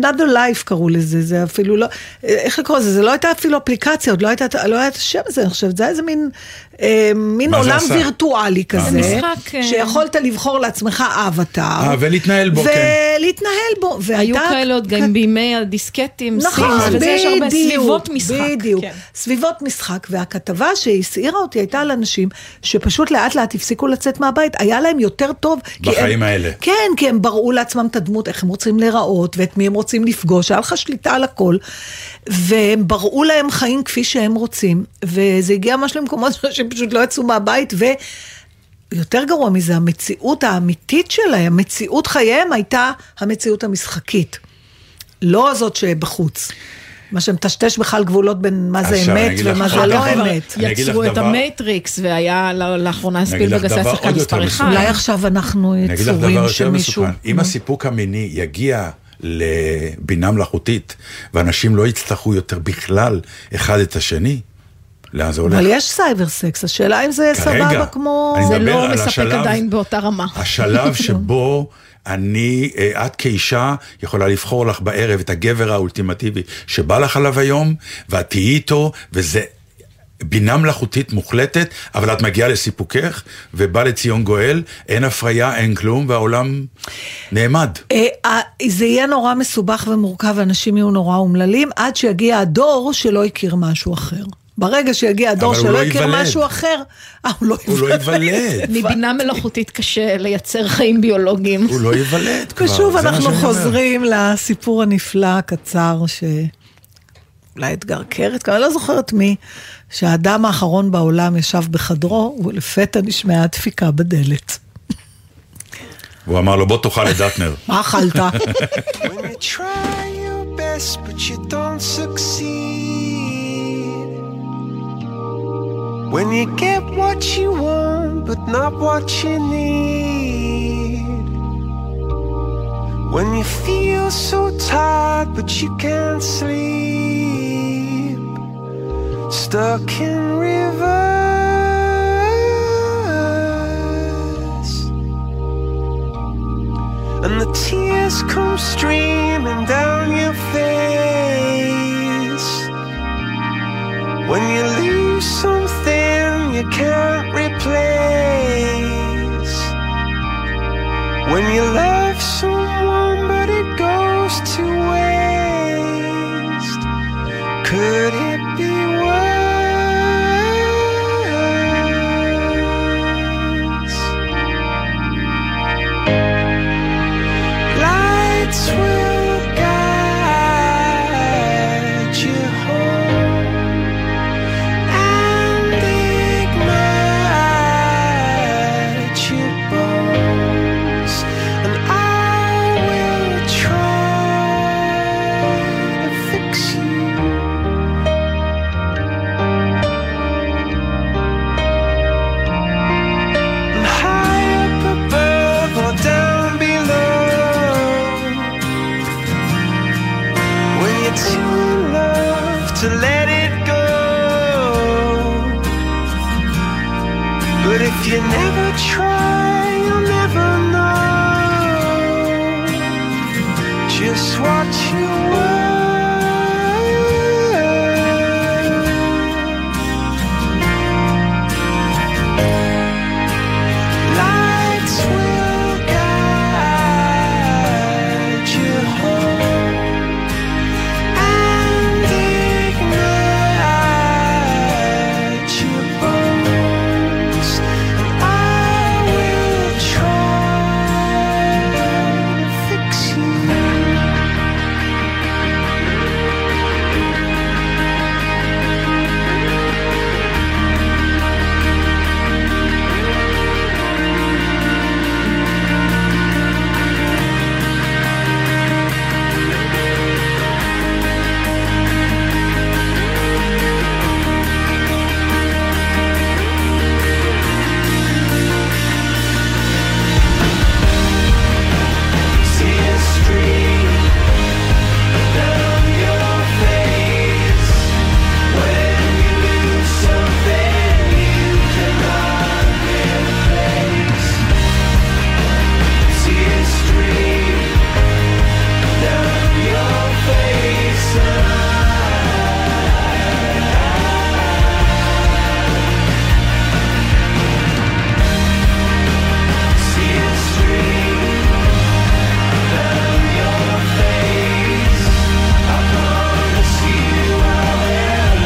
another life קראו לזה, זה אפילו לא, איך לקרוא לזה, זה לא הייתה אפילו אפליקציה, עוד לא הייתה, לא הייתה שם הזה, אני חושבת, זה היה איזה מין עולם וירטואלי כזה, שיכולת לבחור לעצמך אבטר, ולהתנהל בו, כן. ולהתנהל בו, והיו כאלות גם בימי הדיסקטים, סביבות משחק. בדיוק, סביבות משחק, והכתבה שהסעירה אותי הייתה על אנשים, שפשוט לאט לאט הפסיקו לצאת מהבית, היה להם יותר טוב, בחיים האלה. כן, כי הם בראו לעצמם את הדמות, איך הם רוצים להיראות, ואת מי הם רוצים לפגוש, היה לך שליטה על הכל, והם בראו להם חיים כפי שהם רוצים, וזה הגיע ממש למקומות שהם פשוט לא יצאו מהבית, ויותר גרוע מזה, המציאות האמיתית שלהם, מציאות חייהם, הייתה המציאות המשחקית, לא זאת שבחוץ. מה שמטשטש בכלל גבולות בין מה זה אמת ומה זה לא אמת. יצרו את המטריקס, והיה לאחרונה ספילברג עשה שחקן מספר אחד. אולי עכשיו אנחנו יצורים שמישהו... אם הסיפוק המיני יגיע לבינה מלאכותית, ואנשים לא יצטרכו יותר בכלל אחד את השני, לאן זה הולך? אבל יש סייבר סקס, השאלה אם זה סבבה כמו... זה לא מספק עדיין באותה רמה. השלב שבו... את כאישה יכולה לבחור לך בערב את הגבר האולטימטיבי שבא לך עליו היום, ואת תהיי איתו, וזה בינה מלאכותית מוחלטת, אבל את מגיעה לסיפוקך, ובא לציון גואל, אין הפריה, אין כלום, והעולם נעמד. זה יהיה נורא מסובך ומורכב, ואנשים יהיו נורא אומללים, עד שיגיע הדור שלא יכיר משהו אחר. ברגע שיגיע הדור שלא יכיר משהו אחר, הוא לא ייוולד. מבינה מלאכותית קשה לייצר חיים ביולוגיים. הוא לא ייוולד כבר. ושוב אנחנו חוזרים לסיפור הנפלא הקצר, אולי אתגר קרת, כי אני לא זוכרת מי, שהאדם האחרון בעולם ישב בחדרו, ולפתע נשמעה הדפיקה בדלת. הוא אמר לו, בוא תאכל את דטנר. מה אכלת? When you try your best, but you don't can succeed when you get what you want but not what you need, when you feel so tired but you can't sleep, stuck in reverse, and the tears come streaming down your face when you lose something you can't replace, when you love someone but it goes to waste. Could it be worse? Lights will guide you home and ignite your bones, and I will try to fix you. High up above or down below, when you're too in love to let it go, but if you never try you'll never know just what you were. Lights will guide you home and ignite your bones, and I will try to fix you. See a stream down your face when you lose something you cannot replace. See a stream down your face. See a stream down your face. I promise you I'll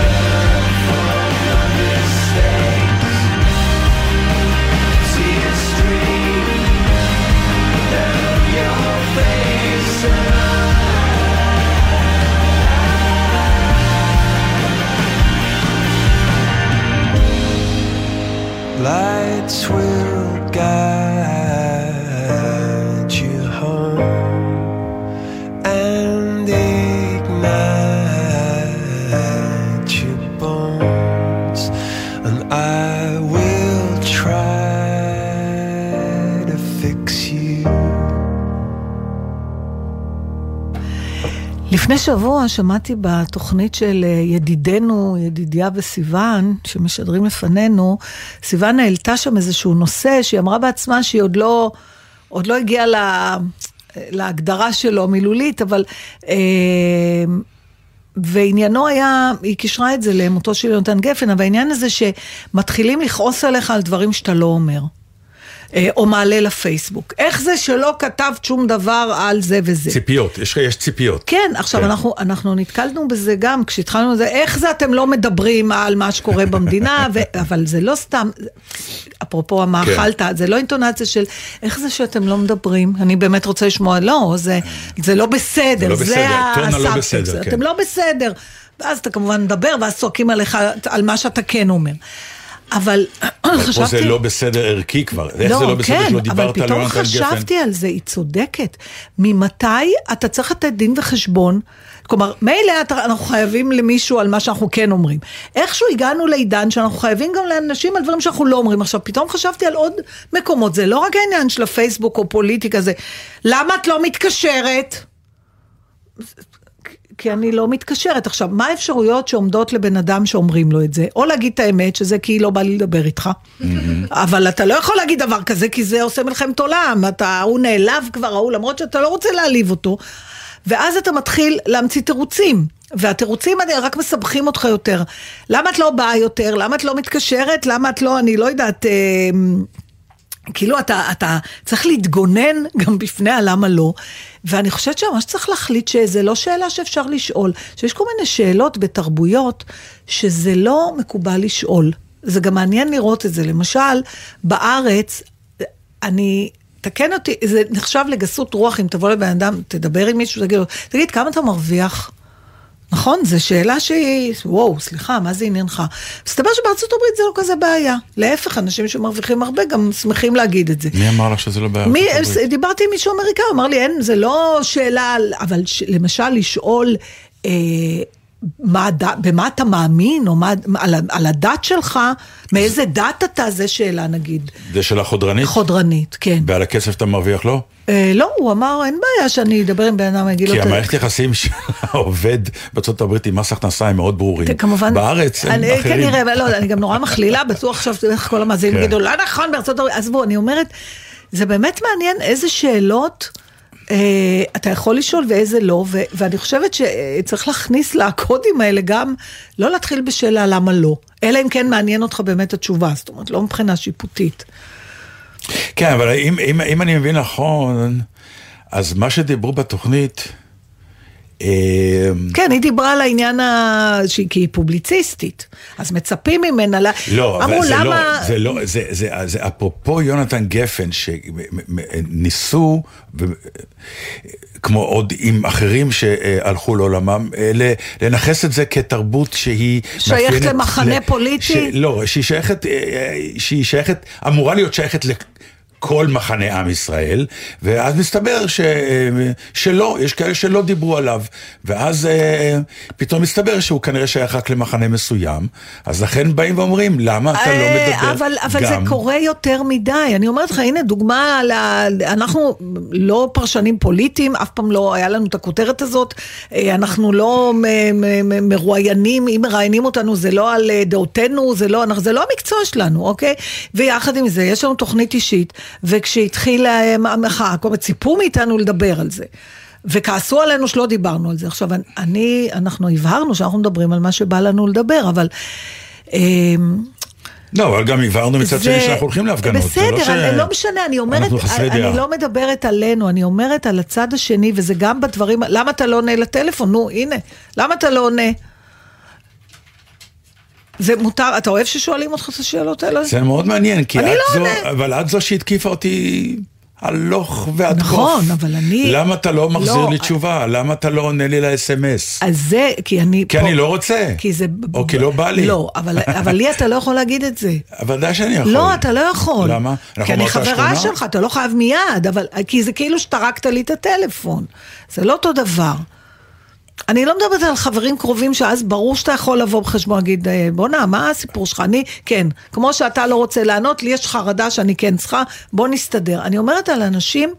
learn from your mistakes. See a stream down your face. Lights will guide you home and ignite your bones, and I will try to fix you. לפני שבוע שמעתי בתוכנית של ידידנו, ידידיה וסיוון, שמשדרים לפנינו, סיוון העלתה שם איזשהו נושא, שהיא אמרה בעצמה שהיא עוד לא הגיעה להגדרה שלו מילולית, אבל ועניינו היה, היא קשרה את זה למותו של יונתן גפן, אבל העניין הזה שמתחילים לכעוס עליך על דברים שאתה לא אומר. או מעלה לפייסבוק. איך זה שלא כתבת שום דבר על זה וזה? ציפיות, יש ציפיות. כן, עכשיו אנחנו נתקלנו בזה גם, כשהתחלנו בזה, איך זה אתם לא מדברים על מה שקורה במדינה, אבל זה לא סתם, אפרופו מה אכלת, זה לא אינטונציה של, איך זה שאתם לא מדברים? אני באמת רוצה לשמוע, לא, זה לא בסדר, זה הסאבטקסט, אתם לא בסדר, ואז אתה כמובן מדבר, ואז צועקים עליך, על מה שאתה כן אומר. אבל חשבתי... זה לא בסדר ערכי כבר. לא, כן, אבל פתאום חשבתי על זה, היא צודקת. ממתי אתה צריך לתת דין וחשבון, כלומר, מילא אנחנו חייבים למישהו על מה שאנחנו כן אומרים. איכשהו הגענו לעידן שאנחנו חייבים גם לאנשים על דברים שאנחנו לא אומרים. עכשיו, פתאום חשבתי על עוד מקומות. זה לא רק העניין של הפייסבוק או פוליטיקה, זה למה את לא מתקשרת? כי אני לא מתקשרת. עכשיו, מה האפשרויות שעומדות לבן אדם שאומרים לו את זה? או להגיד את האמת, שזה כי לא בא לי לדבר איתך. אבל אתה לא יכול להגיד דבר כזה, כי זה עושה מלחמת עולם. הוא נעלב כבר, למרות שאתה לא רוצה להעליב אותו. ואז אתה מתחיל להמציא תירוצים, והתירוצים רק מסבכים אותך יותר. למה את לא באה יותר? למה את לא מתקשרת? למה את לא, אני לא יודעת, כאילו אתה צריך להתגונן גם בפני הלמה לא, ואני חושבת שממש צריך להחליט שזה לא שאלה שאפשר לשאול, שיש כל מיני שאלות בתרבויות שזה לא מקובל לשאול. זה גם מעניין לראות את זה, למשל, בארץ, תקן אותי, זה נחשב לגסות רוח, אם תבוא לבן אדם, תדבר עם מישהו, תגיד, כמה אתה מרוויח? נכון? זו שאלה שהיא, וואו, סליחה, מה זה עניינך? מסתבר שבארצות הברית זה לא כזה בעיה. להפך, אנשים שמרוויחים הרבה גם שמחים להגיד את זה. מי אמר לך שזה לא בעיה? דיברתי עם מישהו אמריקאי, אמר לי, אין, זה לא שאלה, אבל למשל לשאול, במה אתה מאמין, או על הדת שלך, מאיזה דת אתה, זה שאלה נגיד. זה שאלה חודרנית? חודרנית, כן. ועל הכסף אתה מרוויח לו? לא, הוא אמר, אין בעיה שאני אדבר עם בן אדם אגיד לו. כי המערכת יחסים שהעובד בצורת הברית עם מס הכנסה הם מאוד ברורים. כמובן. בארץ הם אחרים. כן, נראה, אבל לא, אני גם נורא מכלילה, בטוח עכשיו תלך כל המאזינים, יגידו, לא נכון, בארצות הברית. אז בואו, אני אומרת, זה באמת מעניין איזה שאלות אתה יכול לשאול ואיזה לא, ואני חושבת שצריך להכניס לקודים האלה גם, לא להתחיל בשאלה למה לא, אלא אם כן מעניין אותך באמת התשובה, זאת אומרת, לא מבחינה שיפוטית. כן, אבל אם אני מבין נכון, אז מה שדיברו בתוכנית, כן, היא דיברה על העניין כי היא פובליציסטית, אז מצפים ממנה. לא, אבל זה לא, זה אפרופו יונתן גפן שניסו, כמו עוד עם אחרים שהלכו לעולמם, לנחס את זה כתרבות שהיא שייכת למחנה פוליטי? לא, שהיא שייכת, אמורה להיות שייכת כל מחנה עם ישראל, ואז מסתבר שלא, יש כאלה שלא דיברו עליו, ואז פתאום מסתבר שהוא כנראה שייך רק למחנה מסוים, אז לכן באים ואומרים, למה אתה לא מדבר? אבל זה קורה יותר מדי, אני אומרת לך, הנה דוגמה, אנחנו לא פרשנים פוליטיים, אף פעם לא היה לנו את הכותרת הזאת, אנחנו לא מרואיינים, אם מראיינים אותנו, זה לא על דעותינו, זה לא המקצוע שלנו, אוקיי? ויחד עם זה, יש לנו תוכנית אישית, וכשהתחילה המחאה, כל ציפו מאיתנו לדבר על זה, וכעסו עלינו שלא דיברנו על זה. עכשיו, אנחנו הבהרנו שאנחנו מדברים על מה שבא לנו לדבר, אבל לא, אבל גם הבהרנו מצד שני שאנחנו הולכים להפגנות. בסדר, לא משנה, אני אומרת, אני לא מדברת עלינו, אני אומרת על הצד השני, וזה גם בדברים, למה אתה לא עונה לטלפון? נו, הנה, למה אתה לא עונה? זה מותר, אתה אוהב ששואלים אותך את השאלות האלה? זה מאוד מעניין, כי את זו שהתקיפה אותי הלוך ועד כוף. נכון, אבל אני למה אתה לא מחזיר לי תשובה? למה אתה לא עונה לי לאס-אמס? אז זה, כי אני כי אני לא רוצה. או כי לא בא לי. לא, אבל לי אתה לא יכול להגיד את זה. אבל די שאני יכול. לא, אתה לא יכול. למה? כי אני חברה שלך, אתה לא חייב מיד, כי זה כאילו שתרקת לי את הטלפון. זה לא אותו דבר. אני לא מדברת על חברים קרובים שאז ברור שאתה יכול לבוא בחשבון, להגיד, בוא נע, מה הסיפור שלך? אני, כן, כמו שאתה לא רוצה לענות, לי יש חרדה שאני כן צריכה, בוא נסתדר. אני אומרת על אנשים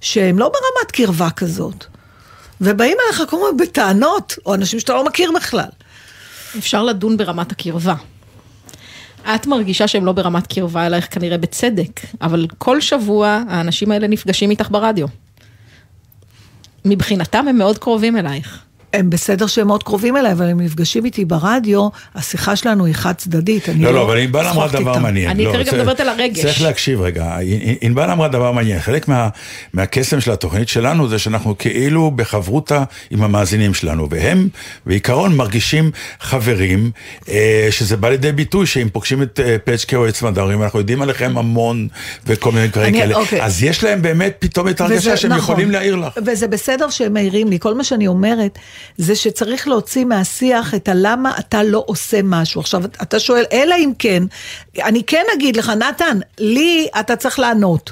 שהם לא ברמת קרבה כזאת, ובאים עליך כמו בטענות, או אנשים שאתה לא מכיר בכלל. אפשר לדון ברמת הקרבה. את מרגישה שהם לא ברמת קרבה אלייך כנראה בצדק, אבל כל שבוע האנשים האלה נפגשים איתך ברדיו. מבחינתם הם מאוד קרובים אלייך. הם בסדר שהם מאוד קרובים אליי, אבל הם נפגשים איתי ברדיו, השיחה שלנו היא חד צדדית. לא, אבל אינבל אמרה דבר מעניין. אני כרגע מדברת על הרגש. צריך להקשיב רגע. אינבל אמרה דבר מעניין. חלק מהקסם של התוכנית שלנו, זה שאנחנו כאילו בחברותה עם המאזינים שלנו, והם בעיקרון מרגישים חברים, שזה בא לידי ביטוי, שאם פוגשים את פצ'קה או את סמדרים, אנחנו יודעים עליכם המון, וכל מיני דברים כאלה. אז יש להם באמת פתאום את הרגשה שהם יכולים להעיר לך. וזה בסדר שהם מעירים לי. כל מה שאני אומרת זה שצריך להוציא מהשיח את הלמה אתה לא עושה משהו. עכשיו, אתה שואל, אלא אם כן, אני כן אגיד לך, נתן, לי אתה צריך לענות.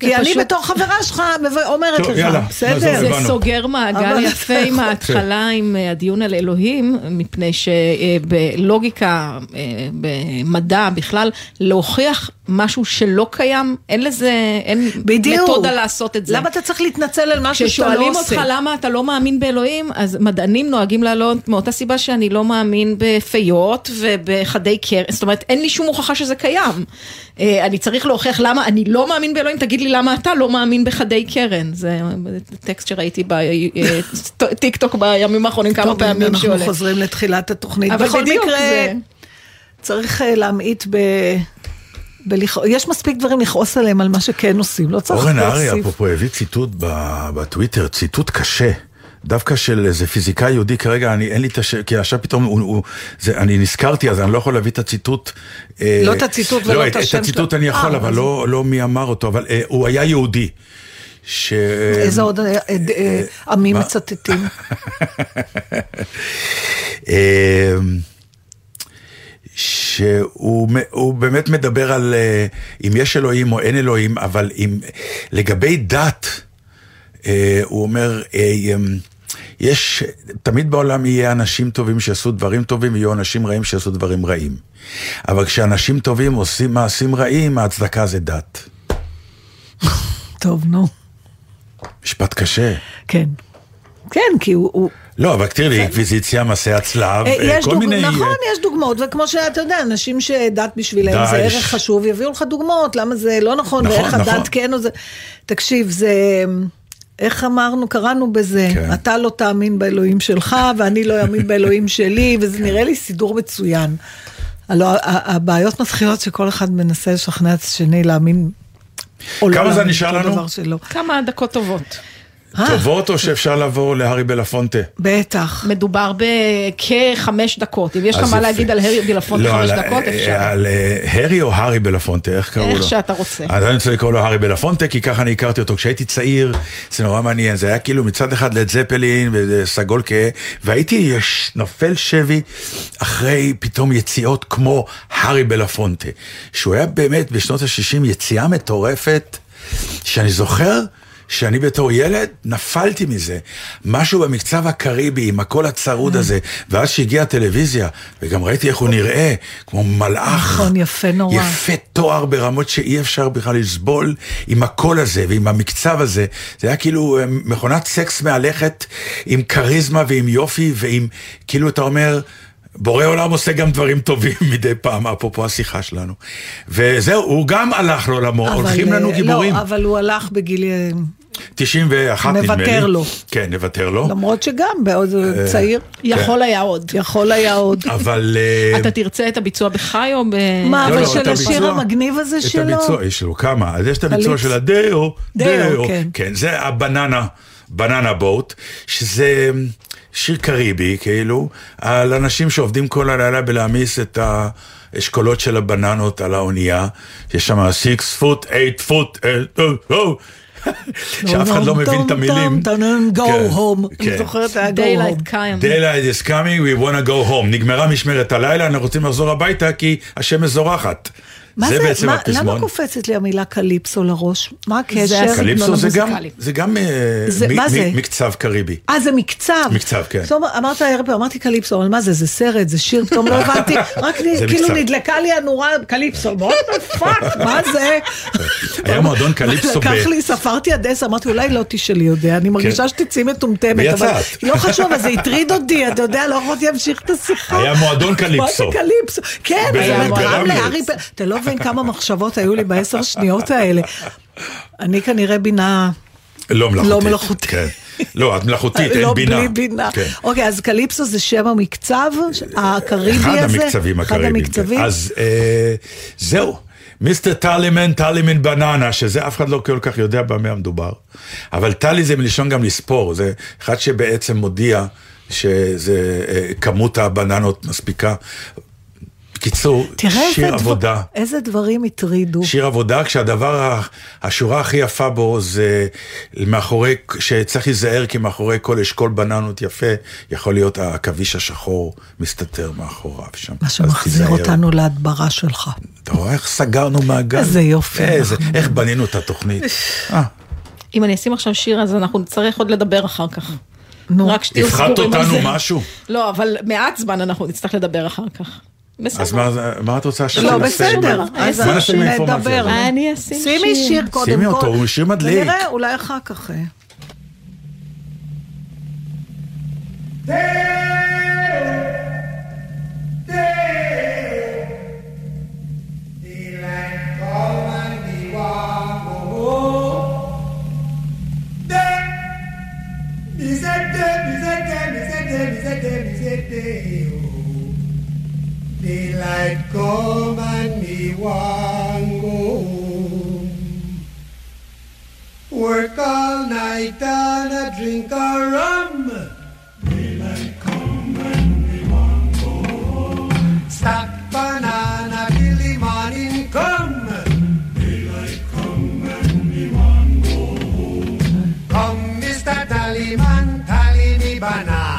כי אני בתור חברה שלך אומרת לך, בסדר? זה סוגר מעגל יפה עם ההתחלה, עם הדיון על אלוהים, מפני שבלוגיקה, במדע בכלל, להוכיח משהו שלא קיים, אין לזה, אין מתודה לעשות את זה. למה אתה צריך להתנצל על משהו שאתה לא עושה? כששואלים אותך למה אתה לא מאמין באלוהים, אז מדענים נוהגים לעלות, מאותה סיבה שאני לא מאמין בפיות ובחדי קרן, זאת אומרת, אין לי שום הוכחה שזה קיים. אני צריך להוכיח למה אני לא מאמין באלוהים, תגיד לי למה אתה לא מאמין בחדי קרן. זה טקסט שראיתי בטיק טוק בימים האחרונים כמה פעמים. אנחנו חוזרים לתחילת התוכנית. אבל בדיוק זה. צריך להמעיט ב... יש מספיק דברים לכעוס עליהם על מה שכן עושים, לא צריך להוסיף. אורן ארי, אפרופו, הביא ציטוט בטוויטר, ציטוט קשה, דווקא של איזה פיזיקאי יהודי, כרגע אין לי את השם, כי עכשיו פתאום, אני נזכרתי, אז אני לא יכול להביא את הציטוט. לא את הציטוט ולא את השם שלו. את הציטוט אני יכול, אבל לא מי אמר אותו, אבל הוא היה יהודי. איזה עוד עמים מצטטים. שהוא באמת מדבר על אם יש אלוהים או אין אלוהים, אבל לגבי דת, הוא אומר, יש, תמיד בעולם יהיה אנשים טובים שעשו דברים טובים, ויהיו אנשים רעים שעשו דברים רעים. אבל כשאנשים טובים עושים מעשים רעים, ההצדקה זה דת. טוב, נו. משפט קשה. כן. כן, כי הוא... לא, אבל תראה לי, אינקוויזיציה, מסע הצלב, כל מיני... נכון, יש דוגמאות, וכמו שאתה יודע, אנשים שדת בשבילהם זה ערך חשוב, יביאו לך דוגמאות, למה זה לא נכון, ואיך הדת כן או זה... תקשיב, זה... איך אמרנו, קראנו בזה, אתה לא תאמין באלוהים שלך, ואני לא אאמין באלוהים שלי, וזה נראה לי סידור מצוין. הבעיות מתחילות שכל אחד מנסה לשכנע את השני להאמין... כמה זה נשאר לנו? כמה דקות טובות. טובות או שאפשר לעבור להרי בלפונטה? בטח. מדובר בכ-5 דקות. אם יש לך מה להגיד על הרי בלפונטה 5 דקות, אפשר. על הרי או הרי בלפונטה, איך קראו לו? איך שאתה רוצה. אני רוצה לקרוא לו הרי בלפונטה, כי ככה אני הכרתי אותו. כשהייתי צעיר, זה נורא מעניין. זה היה כאילו מצד אחד לזפלין וסגול כהה, והייתי נופל שבי אחרי פתאום יציאות כמו הרי בלפונטה, שהוא היה באמת בשנות ה-60 יציאה מטורפת, שאני זוכר, שאני בתור ילד נפלתי מזה, משהו במקצב הקריבי עם הכל הצרוד הזה, ואז שהגיעה הטלוויזיה, וגם ראיתי איך הוא נראה כמו מלאך, יפה נורא, יפה תואר ברמות שאי אפשר בכלל לסבול, עם הכל הזה ועם המקצב הזה, זה היה כאילו מכונת סקס מהלכת עם קריזמה ועם יופי ועם, כאילו אתה אומר, בורא עולם עושה גם דברים טובים מדי פעם, אפרופו השיחה שלנו. וזהו, הוא גם הלך לעולמו, הולכים לנו גיבורים. לא, אבל הוא הלך בגיל... 91 נדמה לי. נוותר לו. כן, נוותר לו. למרות שגם בעוד צעיר. יכול היה עוד. יכול היה עוד. אבל... אתה תרצה את הביצוע בחי או ב... מה, אבל של השיר המגניב הזה שלו? את הביצוע, יש לו כמה. אז יש את הביצוע של הדאו. דאו, כן. זה הבננה, בננה בוט, שזה... שיר קריבי, כאילו, על אנשים שעובדים כל הלילה בלהמיס את האשכולות של הבננות על האונייה, שיש שם 6 foot, 8 foot, שאף אחד לא מבין את המילים. Go home. Daylight coming. Daylight is coming, we want to go home. נגמרה משמרת הלילה, אנחנו רוצים לחזור הביתה, כי השמש זורחת. זה בעצם הפזמון. למה קופצת לי המילה קליפסו לראש? מה הקשר? קליפסו זה גם מקצב קריבי. זה מקצב. מקצב, כן. אמרת הרבה, אמרתי קליפסו, אבל מה זה? זה סרט, זה שיר, פתאום לא הבנתי. רק כאילו נדלקה לי הנורה, קליפסו, מה זה? היה מועדון קליפסו. לקח לי, ספרתי עד 10, אמרתי, אולי לא תשאלי יודע, אני מרגישה שתצאי מטומטמת. ויצאת. לא חשוב, אז זה הטריד אותי, אתה יודע, לא יכולתי להמשיך את השיחה. היה מועדון קליפסו. בין כמה מחשבות היו לי ב10 שניות האלה. אני כנראה בינה לא מלאכותית. לא, את מלאכותית, אין בינה. לא בלי בינה. אוקיי, אז קליפסו זה שם המקצב הקריבי הזה. אחד המקצבים הקריבים. אז זהו. מיסטר טלימן, טלימן בננה, שזה אף אחד לא כל כך יודע במה המדובר. אבל טלי זה מלשון גם לספור. זה אחד שבעצם מודיע שזה כמות הבננות מספיקה. קיצור, שיר עבודה. איזה דברים התרידו. שיר עבודה, כשהדבר, השורה הכי יפה בו זה מאחורי, שצריך להיזהר כי מאחורי כל אשכול בננות יפה, יכול להיות הכביש השחור מסתתר מאחוריו שם. מה שמחזיר אותנו להדברה שלך. אתה רואה איך סגרנו מעגל? איזה יופי. איך בנינו את התוכנית. אם אני אשים עכשיו שיר, אז אנחנו נצטרך עוד לדבר אחר כך. הפחת אותנו משהו? לא, אבל מעט זמן אנחנו נצטרך לדבר אחר כך. אז מה את רוצה? לא, בסדר. אז נדבר. אני אשים שיר. שימי שיר קודם כל. שימי אותו, הוא שיר מדליק. נראה, אולי אחר כך. Daylight come and me want go home. Work all night and a drink of rum. Daylight come and me want go home. Stack banana till the morning come. Daylight come and me want go home. Come Mr. Tallyman, tally me banana.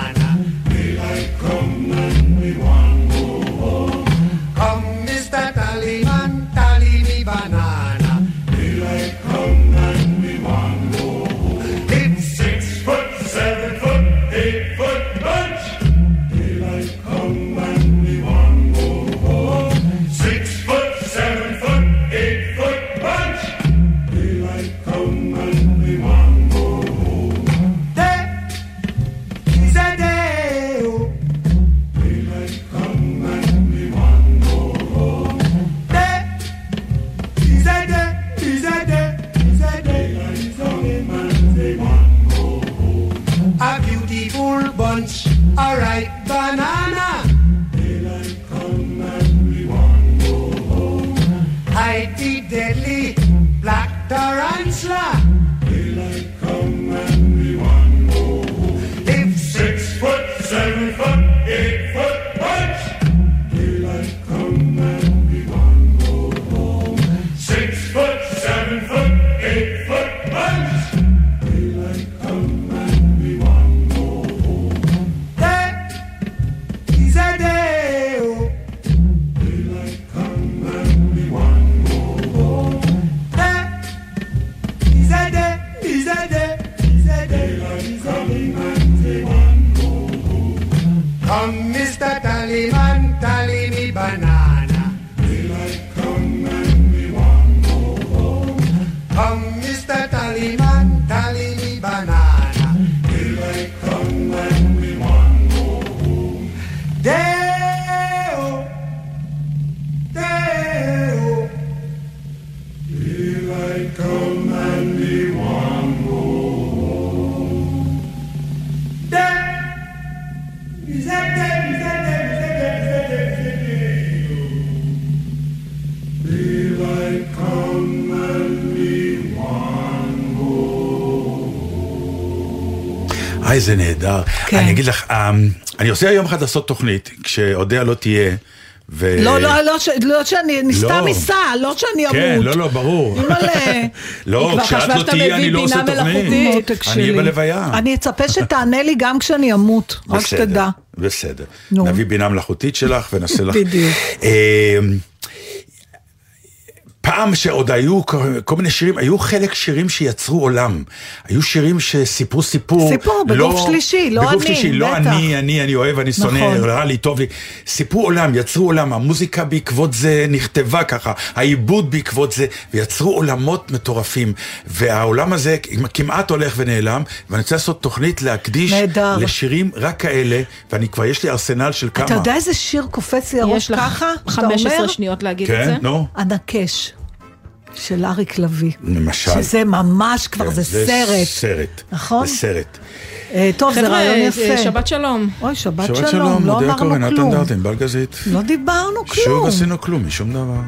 זה נהדר. אני אגיד לך, אני עושה היום אחד לעשות תוכנית, כשעודיה לא תהיה, לא שאני נסתה מסע, לא שאני אמות. כן, לא, ברור. לא, כשאת לא תהיה, אני לא עושה תוכנית. אני אהיה בלוויה. אני אצפה שתענה לי גם כשאני אמות, רק שתדע. בסדר. נביא בינה מלאכותית שלך, ונעשה לך. בדיוק. פעם שעוד היו כל מיני שירים, היו חלק שירים שיצרו עולם, היו שירים שסיפרו סיפור בגוף שלישי, לא אני אוהב, אני שונא, רע לי, טוב לי, סיפרו עולם, יצרו עולם, המוזיקה בעקבות זה נכתבה ככה, העיבוד בעקבות זה, ויצרו עולמות מטורפים, והעולם הזה כמעט הולך ונעלם, ואני רוצה לעשות תוכנית להקדיש לשירים רק כאלה, ואני כבר יש לי ארסנל של כמה. אתה יודע איזה שיר קופץ לי הראש ככה? 15 שניות להגיד את זה? הנקש. של אריק לוי. למשל. שזה ממש כבר, זה סרט. זה סרט. נכון? זה סרט. טוב, זה רעיון יפה. שבת שלום. אוי, שבת שלום, לא אמרנו כלום. נתן דרטן, בלגזית. לא דיברנו כלום. שוב עשינו כלום, משום דבר.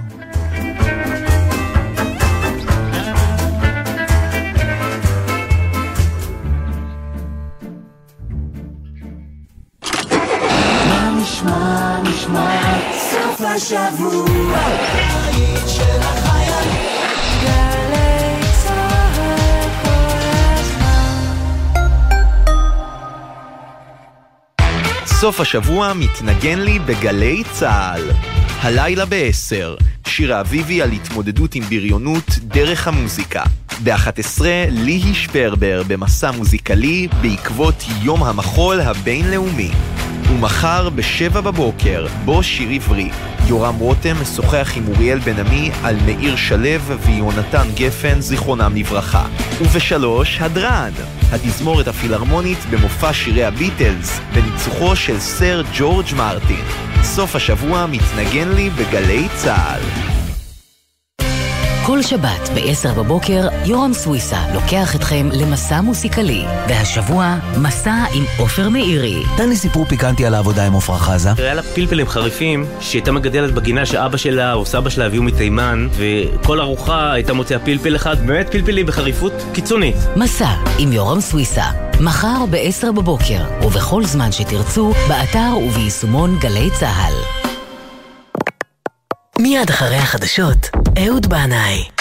מה נשמע, סוף סוף השבוע. היית של החייל גלי צהל כל הזמן. סוף השבוע מתנגן לי בגלי צהל. הלילה בעשר, שירה אביבי על התמודדות עם בריונות דרך המוזיקה. ב-11 ליהי שפרבר במסע מוזיקלי בעקבות יום המחול הבינלאומי. ומחר ב-7 בבוקר בו שיר עברי. יורם רותם משוחח עם אוריאל בן עמי על מאיר שלב ויונתן גפן זיכרונם לברכה. וב-3 הדרן, התזמורת הפילהרמונית במופע שירי הביטלס בניצוחו של סר ג'ורג' מרטין. סוף השבוע מתנגן לי בגלי צהל. כל שבת ב-10 בבוקר יורם סוויסה לוקח אתכם למסע מוסיקלי, והשבוע מסע עם עופר מאירי. תן לי סיפור פיקנטי על העבודה עם עופר חזה. היה לה פלפלים חריפים שהייתה מגדלת בגינה שאבא שלה או סבא שלה הביאו מתימן, וכל ארוחה הייתה מוציאה פלפל אחד, באמת פלפלים בחריפות קיצונית. מסע עם יורם סוויסה, מחר ב-10 בבוקר ובכל זמן שתרצו באתר וביישומון גלי צהל. מיד אחרי החדשות, אהוד בנאי.